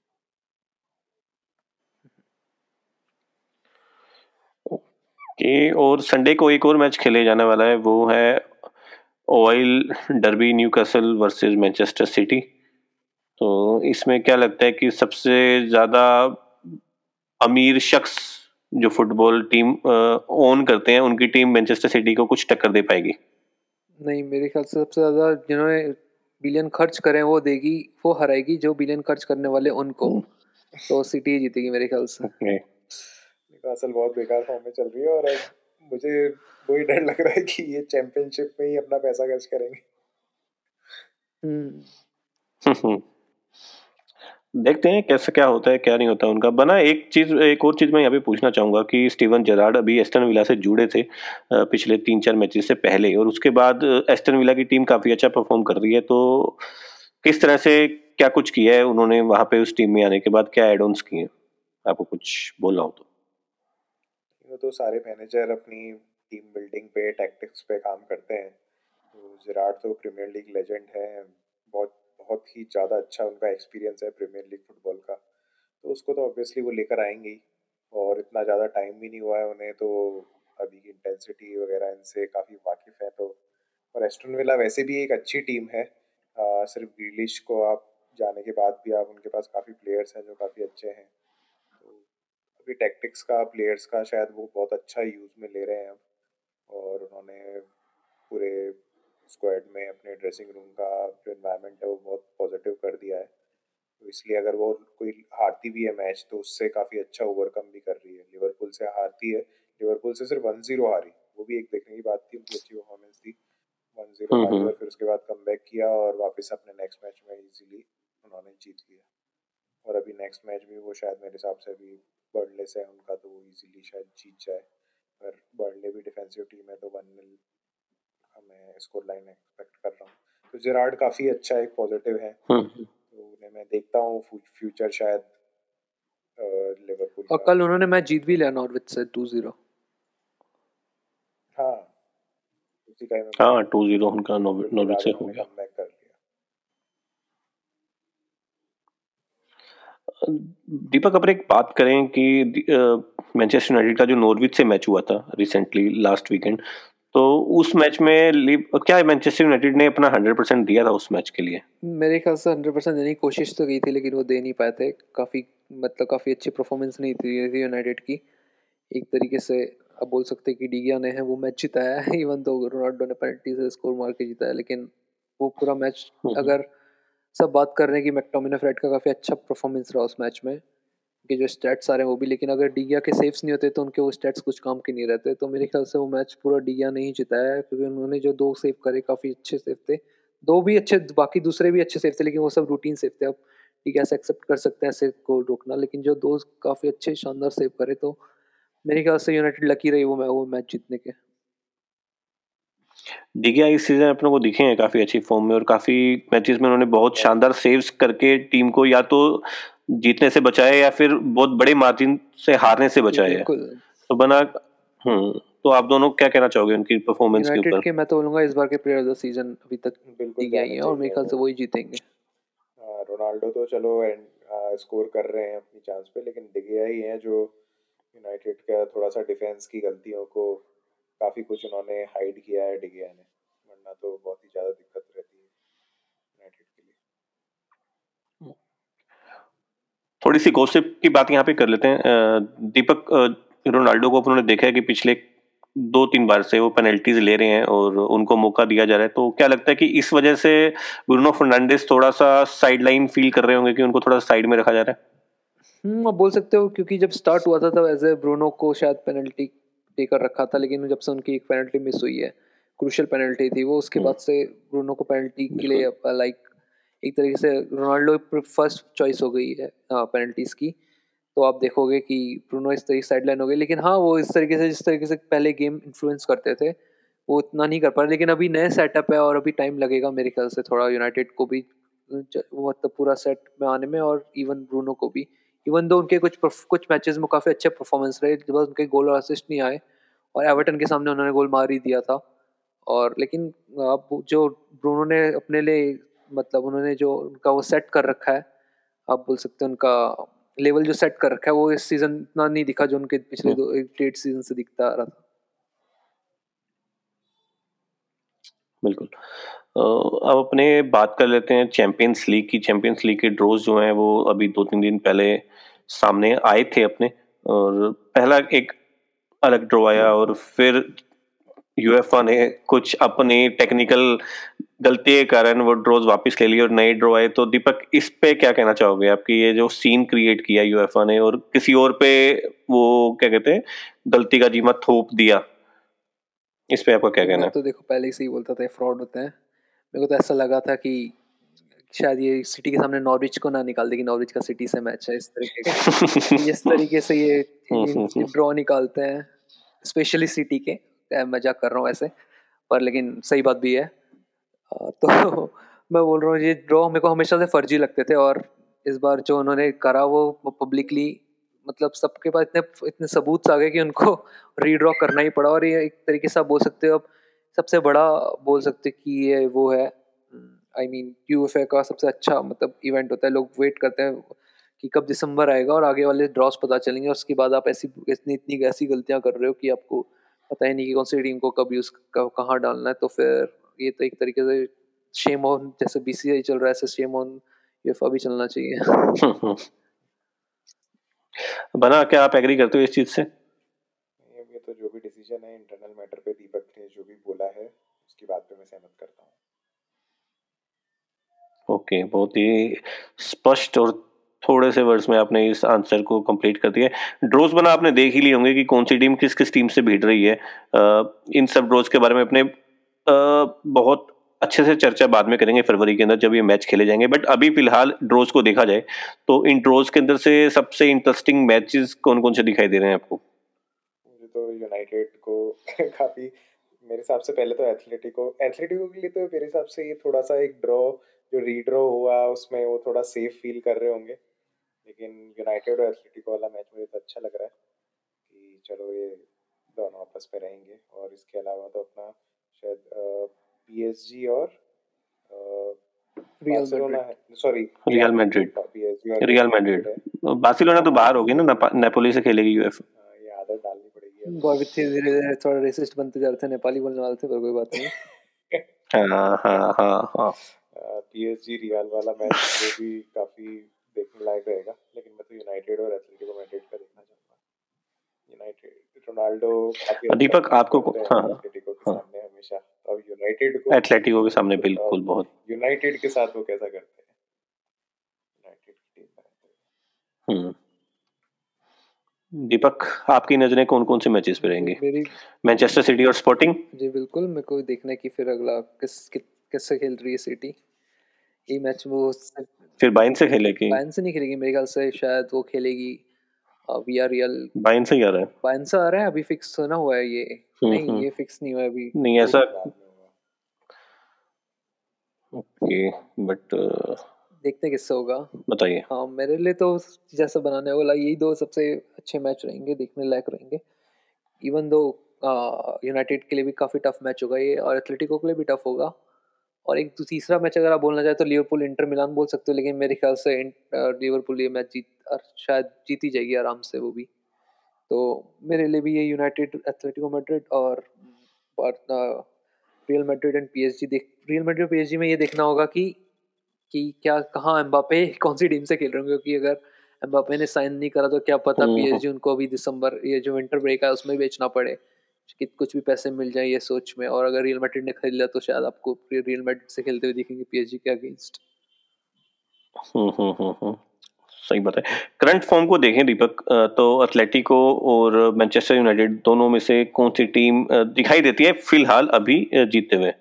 ओके, और संडे को एक और मैच खेले जाने वाला है, वो है oil derby, Newcastle versus Manchester City, तो इसमें क्या लगता है कि सबसे ज़्यादा अमीर शख्स जो फुटबॉल टीम ओन करते हैं उनकी टीम मैनचेस्टर सिटी को कुछ टक्कर दे पाएगी? नहीं, मेरे ख्याल से सबसे ज़्यादा जिन्होंने बिलियन खर्च करें वो देगी, वो हराएगी जो बिलियन खर्च करने वाले उनको, तो सिटी जीतेगी मेरे ख्याल से। न्यूकासल बहुत बेकार फॉर्म में चल रही है, और मुझे वही डर लग रहा है कि ये चैंपियनशिप में ही अपना पैसा खर्च करेंगे। देखते हैं कैसे क्या होता है क्या नहीं होता उनका। बना, एक चीज़ एक और चीज़ मैं यहाँ पे पूछना चाहूँगा कि स्टीवन जेरार्ड अभी एस्टन विला से जुड़े थे पिछले तीन चार मैचेस से पहले, और उसके बाद एस्टन विला की टीम काफ़ी अच्छा परफॉर्म कर रही है, तो किस तरह से क्या कुछ किया है उन्होंने वहाँ पे उस टीम में आने के बाद, क्या एड ऑन्स किए हैं, आपको कुछ बोलना हो तो? वो तो सारे मैनेजर अपनी टीम बिल्डिंग पे टैक्टिक्स पे काम करते हैं, तो जेरार्ड तो प्रीमियर लीग लेजेंड है, बहुत बहुत ही ज़्यादा अच्छा उनका एक्सपीरियंस है प्रीमियर लीग फुटबॉल का, तो उसको तो ऑब्वियसली वो लेकर आएंगे ही, और इतना ज़्यादा टाइम भी नहीं हुआ है उन्हें, तो अभी की इंटेंसिटी वगैरह इनसे काफ़ी वाकिफ़ है, तो और एस्टन विला वैसे भी एक अच्छी टीम है, आ, सिर्फ ग्रीलिश को आप जाने के बाद भी आप उनके पास काफ़ी प्लेयर्स हैं जो काफ़ी अच्छे हैं, तो अभी टैक्टिक्स का प्लेयर्स का शायद वो बहुत अच्छा यूज़ में ले रहे हैं अब, और उन्होंने पूरे स्क्वाड में अपने ड्रेसिंग रूम का जो एनवायरनमेंट है वो बहुत पॉजिटिव कर दिया है, तो इसलिए अगर वो कोई हारती भी है मैच तो उससे काफ़ी अच्छा ओवरकम भी कर रही है। लिवरपूल से हारती है, लिवरपूल से सिर्फ वन जीरो हारी, वो भी एक देखने की बात थी, उनकी अच्छी परफॉर्मेंस थी, वन जीरो हारी और फिर उसके बाद कम बैक किया और वापस अपने नेक्स्ट मैच में ईजिली उन्होंने जीत लिया, और अभी नेक्स्ट मैच भी वो शायद मेरे हिसाब से अभी बर्नले से है उनका, तो वो ईजिली शायद जीत जाए, पर बर्नले भी डिफेंसिव टीम है तो वन नील हमें स्कोर लाइन एक्सपेक्ट कर रहा हूँ। तो जेरार्ड काफ़ी अच्छा एक पॉजिटिव है, तो उन्हें मैं देखता हूँ फ्यूचर शायद लिवरपूल। और कल उन्होंने मैच जीत भी लिया नॉर्विच से टू जीरो। हाँ उसी का हाँ टू जीरो उनका नॉर्विच से हो गया। दीपक अपर एक बात करें कि मैनचेस्टर यूनाइटेड का जो नॉर्विच से मैच हुआ था रिसेंटली लास्ट वीकेंड, तो उस मैच में क्या मैनचेस्टर यूनाइटेड ने अपना हंड्रेड परसेंट दिया था उस मैच के लिए? मेरे ख्याल से हंड्रेड परसेंट देने की कोशिश तो की थी लेकिन वो दे नहीं पाए थे, काफ़ी मतलब काफ़ी अच्छी परफॉर्मेंस नहीं थी यूनाइटेड की, एक तरीके से अब बोल सकते कि डिगिया ने है वो मैच जिताया है, इवन तो रोनाल्डो ने पेनल्टी से स्कोर मार के जिताया, लेकिन वो पूरा मैच अगर सब बात कर रहे हैं कि मैक्टोमिने फ्रेड का काफ़ी अच्छा परफॉर्मेंस रहा उस मैच में कि जो स्टैट्स आ रहे हैं वो भी, लेकिन अगर डिगिया के सेव्स नहीं होते तो उनके वो स्टैट्स कुछ काम के नहीं रहते, तो मेरे ख्याल से वो मैच पूरा डिगिया नहीं जिताया है क्योंकि उन्होंने जो दो सेव करे काफ़ी अच्छे सेव थे, दो भी अच्छे बाकी दूसरे भी अच्छे सेव थे लेकिन वो सब रूटीन सेव थे, अब ठीक है ऐसे एक्सेप्ट कर सकते हैं ऐसे गोल रोकना, लेकिन जो दो काफ़ी अच्छे शानदार सेव करे तो मेरे ख्याल से यूनाइटेड लकी रही वो वो मैच जीतने के। डिगिया इस सीजन अपने को दिखे हैं काफी अच्छी फॉर्म में और काफी मैचेस में उन्होंने बहुत शानदार सेव्स करके टीम को या तो जीतने से बचाया या फिर बहुत बड़े मार्जिन से हारने से बचाया है, तो बना हम्म तो आप दोनों क्या कहना चाहोगे उनकी परफॉर्मेंस के ऊपर? मैं तो बोलूंगा इस बार के प्लेयर ऑफ द सीजन अभी तक डिगिया ही है और मेरे ख्याल से वही जीतेंगे। रोनाल्डो तो चलो स्कोर कर रहे हैं अपनी चांस पे, लेकिन डिगिया ही है जो यूनाइटेड का थोड़ा सा डिफेंस की गलतियों को काफ़ी कुछ उन्होंने हाइड किया है डिगिया ने, वरना तो बहुत ही ज़्यादा दिक्कत रहती है यूनाइटेड के लिए। थोड़ी सी गॉसिप की बात यहाँ पे कर लेते हैं दीपक, रोनाल्डो को उन्होंने देखा है कि पिछले दो तीन बार से वो पेनल्टीज ले रहे हैं और उनको मौका दिया जा रहा है, तो क्या लगता है कि इस वजह से ब्रूनो फर्नांडिस थोड़ा सा साइड लाइन फील कर रहे होंगे कि उनको थोड़ा साइड में रखा जा रहा है? हम्म आप बोल सकते हो क्योंकि जब स्टार्ट हुआ था तब एज ए ब्रूनो को शायद पेनल्टी लेकर रखा था, लेकिन जब से उनकी एक पेनल्टी मिस हुई है क्रूशल पेनल्टी थी वो, उसके बाद से ब्रूनो को पेनल्टी के लिए लाइक एक तरीके से रोनाल्डो फर्स्ट चॉइस हो गई है पेनल्टीज़ की, तो आप देखोगे कि ब्रूनो इस तरीके साइड लाइन हो गई, लेकिन हाँ वो इस तरीके से जिस तरीके से पहले गेम इन्फ्लुएंस करते थे वो इतना नहीं कर पा रहे, लेकिन अभी नया सेटअप है और अभी टाइम लगेगा मेरे ख्याल से थोड़ा यूनाइटेड को भी वो मतलब पूरा सेट में आने में, और इवन ब्रूनो को भी, इवन दो उनके कुछ कुछ मैचेस में काफ़ी अच्छे परफॉर्मेंस रहे जब उनके गोल और असिस्ट नहीं आए, और एवर्टन के सामने उन्होंने गोल मार ही दिया था, और लेकिन आप जो ब्रूनो ने अपने लिए मतलब उन्होंने जो उनका वो सेट कर रखा है आप बोल सकते हैं उनका लेवल जो सेट कर रखा है वो इस सीज़न इतना नहीं दिखा जो उनके पिछले दो एक डेढ़ सीजन से दिखता आ रहा था। बिल्कुल, अब अपने बात कर लेते हैं चैंपियंस लीग की। चैंपियंस लीग के ड्रॉज जो हैं वो अभी दो तीन दिन पहले सामने आए थे अपने, और पहला एक अलग ड्रॉ आया और फिर यूएफए ने कुछ अपने टेक्निकल गलती के कारण वो ड्रॉज वापस ले लिए और नए ड्रॉ आए, तो दीपक इस पे क्या कहना चाहोगे? आपकी ये जो सीन क्रिएट किया यूएफए ने और किसी और पे वो क्या कहते हैं गलती का जिम्मा थोप दिया, इस पे आपका क्या कहना है? तो देखो पहले से ही बोलता था फ्रॉड होते हैं, मेरे को तो ऐसा लगा था कि शायद ये सिटी के सामने नॉर्विच को ना निकाल देगी, नॉर्विच का सिटी से मैच है इस तरीके इस तरीके से ये ड्रॉ निकालते हैं स्पेशली सिटी के, मजाक कर रहा हूँ वैसे पर लेकिन सही बात भी है, तो मैं बोल रहा हूँ ये ड्रॉ मेरे को हमेशा से फर्जी लगते थे, और इस बार जो उन्होंने करा वो पब्लिकली मतलब सबके पास इतने इतने सबूत आ गए कि उनको रीड्रॉ करना ही पड़ा, और ये एक तरीके से आप बोल सकते हो अब सबसे बड़ा बोल सकते हो कि ये वो है आई मीन यूएफए का सबसे अच्छा मतलब इवेंट होता है, लोग वेट करते हैं कि कब दिसंबर आएगा और आगे वाले ड्रॉस पता चलेंगे, और उसके बाद आप ऐसी इतनी इतनी ऐसी गलतियां कर रहे हो कि आपको पता ही नहीं कि कौन सी टीम को कब यूज़ कहाँ डालना है, तो फिर ये तो एक तरीके से शेम ऑन, जैसे बीसीसीआई चल रहा है ऐसे शेम ऑन यूएफए भी चलना चाहिए। बना, क्या आप एग्री करते हो इस चीज से? ये तो जो भी डिसीजन है इंटरनल मैटर पे दीपक ने जो भी बोला है उसकी बात पे मैं सहमत करता हूं। ओके, बहुत ही स्पष्ट और थोड़े से वर्ड्स में आपने इस आंसर को कंप्लीट कर दिया। ड्रॉज बना आपने देख ही लिए होंगे कि कौन सी टीम किस किस टीम से भीड़ रही है। इन सब ड्रॉज के बारे में अपने बहुत अच्छे से चर्चा बाद में करेंगे फरवरी के अंदर जब ये मैच खेले जाएंगे, बट अभी फिलहाल ड्रॉज को देखा जाए तो इन ड्रॉज के अंदर से सबसे इंटरेस्टिंग मैचेस कौन कौन से दिखाई दे रहे हैं आपको? मुझे तो यूनाइटेड को काफी, मेरे हिसाब से पहले तो एथलेटिको एथलेटिको के लिए तो मेरे हिसाब से ये थोड़ा सा एक ड्रॉ जो रीड्रॉ हुआ उसमें वो थोड़ा सेफ फील कर रहे होंगे, लेकिन यूनाइटेड और एथलेटिको वाला मैच मुझे तो अच्छा लग रहा है कि चलो ये दोनों आपस में रहेंगे। और इसके अलावा तो अपना शायद पीएसजी और बार्सिलोना है, sorry Real Madrid, Real Madrid, Barcelona तो बाहर हो गई ना, नेपोली से खेलेगी यूएफए। ये आदत डालनी पड़ेगी, बहुत धीरे-धीरे थोड़ा रेसिस्ट बनते जा रहे थे नेपाली बोलने वाले थे पर कोई बात नहीं। हां हां हां हां पीएसजी रियल वाला मैच वो भी काफी देखने लायक रहेगा, लेकिन मैं तो यूनाइटेड और एथलेटिको मैड्रिड का देखना चाहूंगा। यूनाइटेड रोनाल्डो, दीपक आपको? हां हां हमेशा अब यूनाइटेड को एथलेटिको के सामने बिल्कुल, बहुत यूनाइटेड के साथ वो कैसा करते हैं यूनाइटेड की टीम। हम्म दीपक, आपकी नजरें कौन कौन से मैचेस पे रहेंगे? मैनचेस्टर सिटी और स्पोर्टिंग। जी बिल्कुल, मेरे को देखना है कि फिर अगला किस कैसे खेल रही है सिटी। ये मैच वो फिर बाइन से खेलेगी, बाइन से नहीं खेलेगी मेरे ख्याल से, शायद वो खेलेगी वीआरएल। बाइन से आ रहा है, बाइन से आ रहा है अभी फिक्स होना हुआ है ये? नहीं ये फिक्स नहीं हुआ अभी, नहीं ऐसा। ओके, बट देखते किससे होगा बताइए। हाँ मेरे लिए तो जैसा बनाने वाला यही दो सबसे अच्छे मैच रहेंगे, देखने लायक रहेंगे। इवन दो यूनाइटेड के लिए भी काफी टफ मैच होगा ये और एथलेटिको के लिए भी टफ होगा। और एक तो तीसरा मैच अगर आप बोलना चाहे तो लिवरपूल इंटर मिलान बोल सकते हो, लेकिन मेरे ख्याल से लिवरपूल ये मैच जीत शायद जीती जाएगी आराम से वो भी। तो मेरे लिए भी ये यूनाइटेड एथलेटिको मैड्रिड और रियल मैड्रिड एंड पीएसजी देख रियल मैड्रिड पीएसजी में ये देखना होगा कि कि क्या कहाँ एम्बापे कौन सी टीम से खेल रहे होंगे, क्योंकि अगर एम्बापे ने साइन नहीं करा तो क्या पता पीएसजी उनको अभी दिसंबर ये जो विंटर ब्रेक है उसमें बेचना पड़े कि कुछ भी पैसे मिल जाए ये सोच में। और अगर रियल मैड्रिड ने खरीद लिया तो शायद आपको रियल मैड्रिड से खेलते हुए दिखेंगे पीएसजी के अगेंस्ट। हम्म हम्म हम्म सही बात है। करंट फॉर्म को देखें दीपक तो एथलेटिको और मैनचेस्टर यूनाइटेड दोनों में से कौन सी टीम दिखाई देती है फिलहाल अभी जीतते हुए?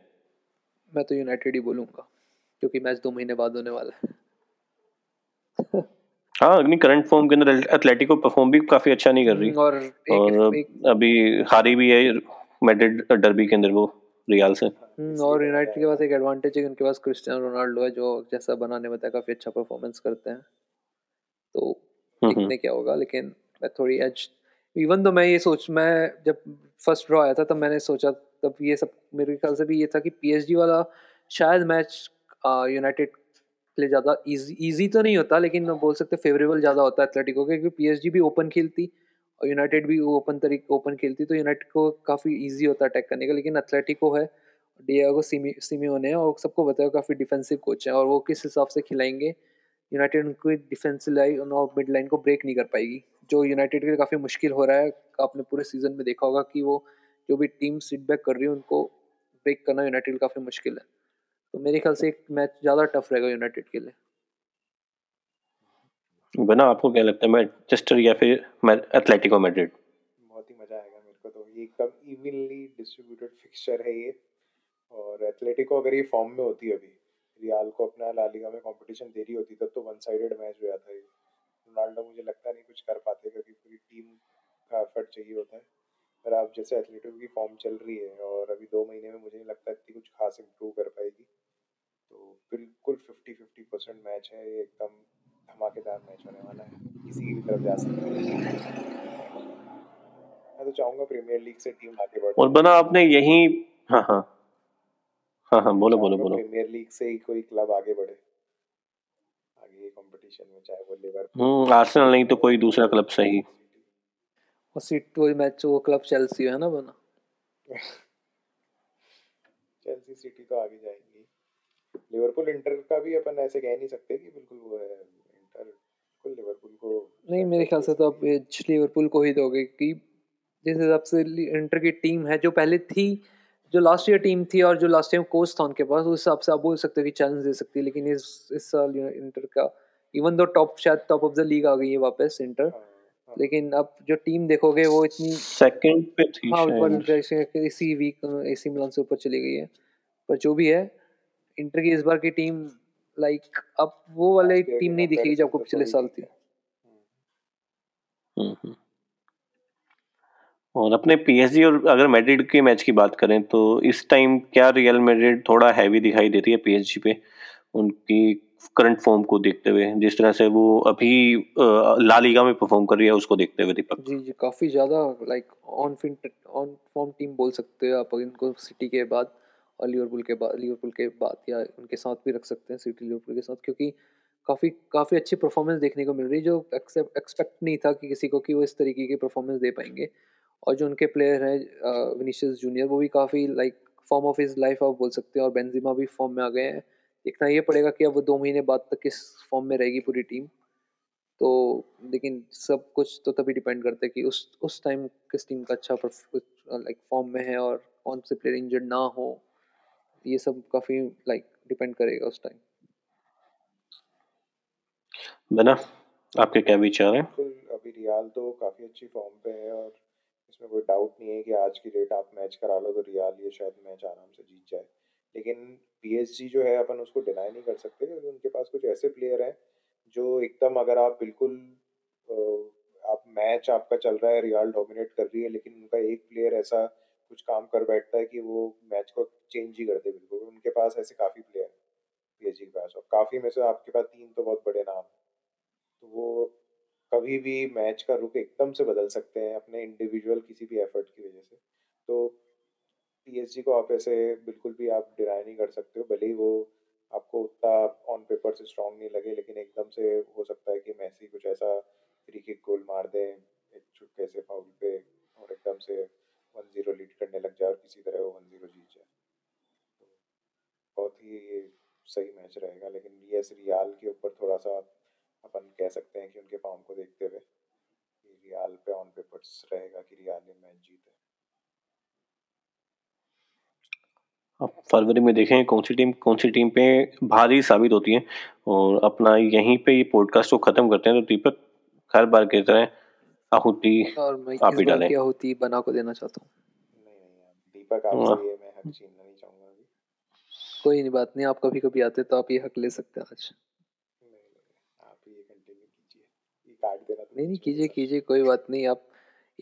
मैं तो यूनाइटेड ही बोलूंगा क्योंकि मैच दो महीने बाद होने वाला है। हाँ अग्नि करंट फॉर्म के अंदर एथलेटिको परफॉर्म भी काफी अच्छा नहीं कर रही और, एक और एक... अभी हारी भी है मैड्रिड डर्बी के अंदर वो रियल से। और यूनाइटेड के पास एक एडवांटेज है, उनके पास क्रिस्टियानो रोनाल्डो है जो जैसा बनाने में काफी अच्छा परफॉर्मेंस करते हैं, तो देखने क्या होगा। लेकिन मैं थोड़ी एज इवन तो मैं ये सोच मैं जब फर्स्ट ड्रॉ आया था तब मैंने सोचा तब ये सब मेरे ख्याल से भी ये था कि पीएसजी वाला शायद मैच यूनाइटेड ले ज़्यादा इजी इजी तो नहीं होता, लेकिन मैं बोल सकते फेवरेबल ज़्यादा होता एथलेटिको के, क्योंकि पीएसजी भी ओपन खेलती और यूनाइटेड भी ओपन तरीके ओपन खेलती, तो यूनाइटेड को काफ़ी इजी होता अटैक करने का। लेकिन एथलेटिको है डियागो सिमियोने है और सबको बताया काफ़ी डिफेंसिव कोच है और वो किस हिसाब से खिलाएंगे यूनाइटेड उनकी डिफेंसिव लाइन और मिड लाइन को ब्रेक नहीं कर पाएगी, जो यूनाइटेड के लिए काफ़ी मुश्किल हो रहा है। आपने पूरे सीजन में देखा होगा कि वो जो भी टीम सीटबैक कर रही है उनको ब्रेक करना यूनाइटेड काफ़ी मुश्किल है, तो मेरे ख्याल से एक मैच ज़्यादा टफ रहेगा यूनाइटेड के लिए। बना आपको क्या लगता है, मैनचेस्टर या फिर एथलेटिको मैड्रिड? बहुत ही मज़ा आएगा मेरे को तो, ये एकदम इवनली डिस्ट्रीब्यूटेड फिक्सचर है ये। और एथलेटिको अगर ये फॉर्म में होती अभी रियल को अपना ला लीगा में कंपटीशन दे रही होती तब तो वन साइडेड मैच हो जाता है। रोनाल्डो मुझे लगता नहीं कुछ कर पाते क्योंकि पूरी टीम का एफर्ट चाहिए होता है, पर आप जैसे एथलेटिको की फॉर्म चल रही है और अभी दो महीने में मुझे नहीं लगता इतनी कुछ खास इम्प्रूव कर पाएगी, तो बिल्कुल फिफ्टी फिफ्टी परसेंट मैच है, ये एकदम धमाकेदार मैच होने वाला है, किसी की भी तरफ जा सकता है। मैं तो चाहूँगा प्रीमियर लीग से टीम आगे बढ़े। और बना आपने यही हाँ हाँ हाँ हाँ बोलो बोलो बोलो प्रीमियर लीग से ही कोई क्लब आगे बढ़े आगे कंपटीशन में, चाहे वो लिवरपूल आर्सेनल नहीं तो कोई दूसरा क्लब सही। और सीट वो मैच वो क्लब चेल्सी है ना बना, चेल्सी सिटी तो आगे जाएंगी। लिवरपूल इंटर का भी अपन ऐसे कह नहीं सकते कि बिल्कुल वो है, इंटर बिल्कुल लिवरपूल को नहीं, मेरे ख्याल से तो आप लिवरपूल को ही दोगे कि जिस हिसाब से इंटर की टीम है जो पहले थी, जो लास्ट ईयर टीम थी और जो लास्ट टाइम कोच था उनके पास, उस हिसाब से आप बोल सकते हो कि चैलेंज दे सकती है। लेकिन इस इस साल इंटर का इवन दो टॉप शायद टॉप ऑफ द लीग आ गई है वापस इंटर, लेकिन आप जो टीम देखोगे वो इतनी सेकंड पे थी, हाँ ऊपर इसी वीक एसी मिलान से ऊपर चली गई है। पर जो भी है इंटर की इस बार की टीम लाइक अब वो वाली टीम नहीं दिखेगी जो आपको पिछले साल थी। और अपने पीएसजी और अगर मैड्रिड के मैच की बात करें तो इस टाइम क्या रियल मैड्रिड थोड़ा हैवी दिखाई देती है पीएसजी पे, उनकी करंट फॉर्म को देखते हुए, जिस तरह से वो अभी ला लीगा में परफॉर्म कर रही है उसको देखते हुए? दीपक जी जी काफ़ी ज़्यादा like on fit on form team बोल सकते हो आप इनको, सिटी के बाद और लिवरपूल के बाद लिवरपूल के बाद या उनके साथ भी रख सकते हैं, सिटी लिवरपूल के साथ, क्योंकि काफ़ी काफ़ी अच्छी परफॉर्मेंस देखने को मिल रही है जो एक्सपेक्ट नहीं था कि किसी को कि वो इस तरीके की परफॉर्मेंस दे पाएंगे। और जो उनके प्लेयर हैं विनीशियस जूनियर वो भी काफ़ी like form of his life आप बोल सकते हैं, और बेंजिमा भी फॉर्म में आ गए हैं। देखना ये पड़ेगा कि अब वो दो महीने बाद तक किस फॉर्म में रहेगी पूरी टीम, तो लेकिन सब कुछ तो तभी डिपेंड करता है कि उस उस टाइम किस टीम का अच्छा लाइक फॉर्म में है और कौन से प्लेयर इंजर्ड ना हो, ये सब काफ़ी लाइक डिपेंड करेगा उस टाइम। बना आपके क्या विचार हैं? अभी रियाल तो काफ़ी अच्छी फॉर्म पे है और इसमें कोई डाउट नहीं है कि आज की डेट आप मैच करा लो तो रियाल ये शायद मैच आराम से जीत जाए। लेकिन पीएसजी जो है अपन उसको डिनाई नहीं कर सकते क्योंकि उनके पास कुछ ऐसे प्लेयर हैं जो एकदम, अगर आप बिल्कुल आप मैच आपका चल रहा है, रियाल डोमिनेट कर रही है, लेकिन उनका एक प्लेयर ऐसा कुछ काम कर बैठता है कि वो मैच को चेंज ही कर दे बिल्कुल। उनके पास ऐसे काफ़ी प्लेयर हैं पीएसजी के पास, और काफ़ी में से आपके पास तीन तो बहुत बड़े नाम हैं, तो वो कभी भी मैच का रुख एकदम से बदल सकते हैं अपने इंडिविजुअल किसी भी एफर्ट की वजह से। तो पीएसजी को आप ऐसे बिल्कुल भी आप डिनाई नहीं कर सकते हो, भले ही वो आपको उतना ऑन पेपर से स्ट्रांग नहीं लगे, लेकिन एकदम से हो सकता है कि मेसी कुछ ऐसा फ्री किक गोल मार दें एक छुटके से फाउल पे और एकदम से वन जीरो लीड करने लग जाए और किसी तरह वो वन जीरो जीत जाए। तो बहुत ही सही मैच रहेगा, लेकिन यस रियाल के ऊपर थोड़ा सा अपन कह सकते हैं कि उनके फॉर्म को देखते हुए रियाल पे ऑन पेपर्स रहेगा कि रियाल ने मैच जीते। अब फरवरी में देखें कौन सी टीम कौन सी टीम पे भारी साबित होती है। और अपना यहीं पे ये पॉडकास्ट को खत्म करते हैं। तो दीपक हर बार की तरह आहुति आप ही डालें। आहुति बना को देना चाहता हूँ। दीपक आपसे ये मैं हक छीनना नहीं चाहूँगा। कोई नहीं, बात नहीं, आप कभी कभी आते तो आप ये हक ले सकते हैं। आज नहीं नहीं कीजिए कीजिए कोई बात नहीं। आप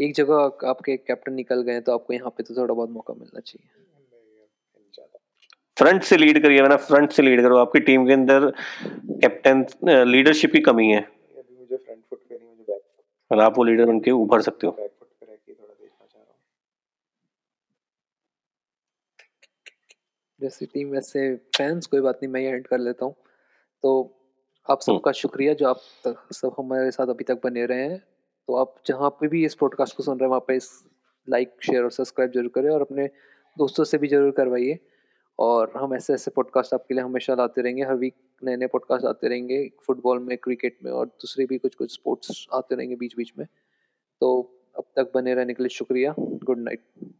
एक जगह आपके कैप्टन निकल गए तो आपको यहाँ पे तो थोड़ा बहुत मौका मिलना चाहिए। फ्रंट से लीड करिए वरना फ्रंट से लीड करो। आपकी टीम के अंदर कैप्टन लीडरशिप की कमी है और आप वो लीडर बनके उभर सकते हो। जैसी टीम वैसे फैंस, कोई बात नहीं, मैं एंड कर लेता हूँ। तो आप सबका शुक्रिया जो आप तक सब हमारे साथ अभी तक बने रहे हैं। तो आप जहाँ पे भी इस पॉडकास्ट को सुन रहे हैं वहाँ पे इस लाइक शेयर और सब्सक्राइब जरूर करें और अपने दोस्तों से भी जरूर करवाइए। और हम ऐसे ऐसे पॉडकास्ट आपके लिए हमेशा लाते रहेंगे। हर वीक नए नए पॉडकास्ट आते रहेंगे, फुटबॉल में, क्रिकेट में और दूसरे भी कुछ कुछ स्पोर्ट्स आते रहेंगे बीच बीच में। तो अब तक बने रहने के लिए शुक्रिया। Good night.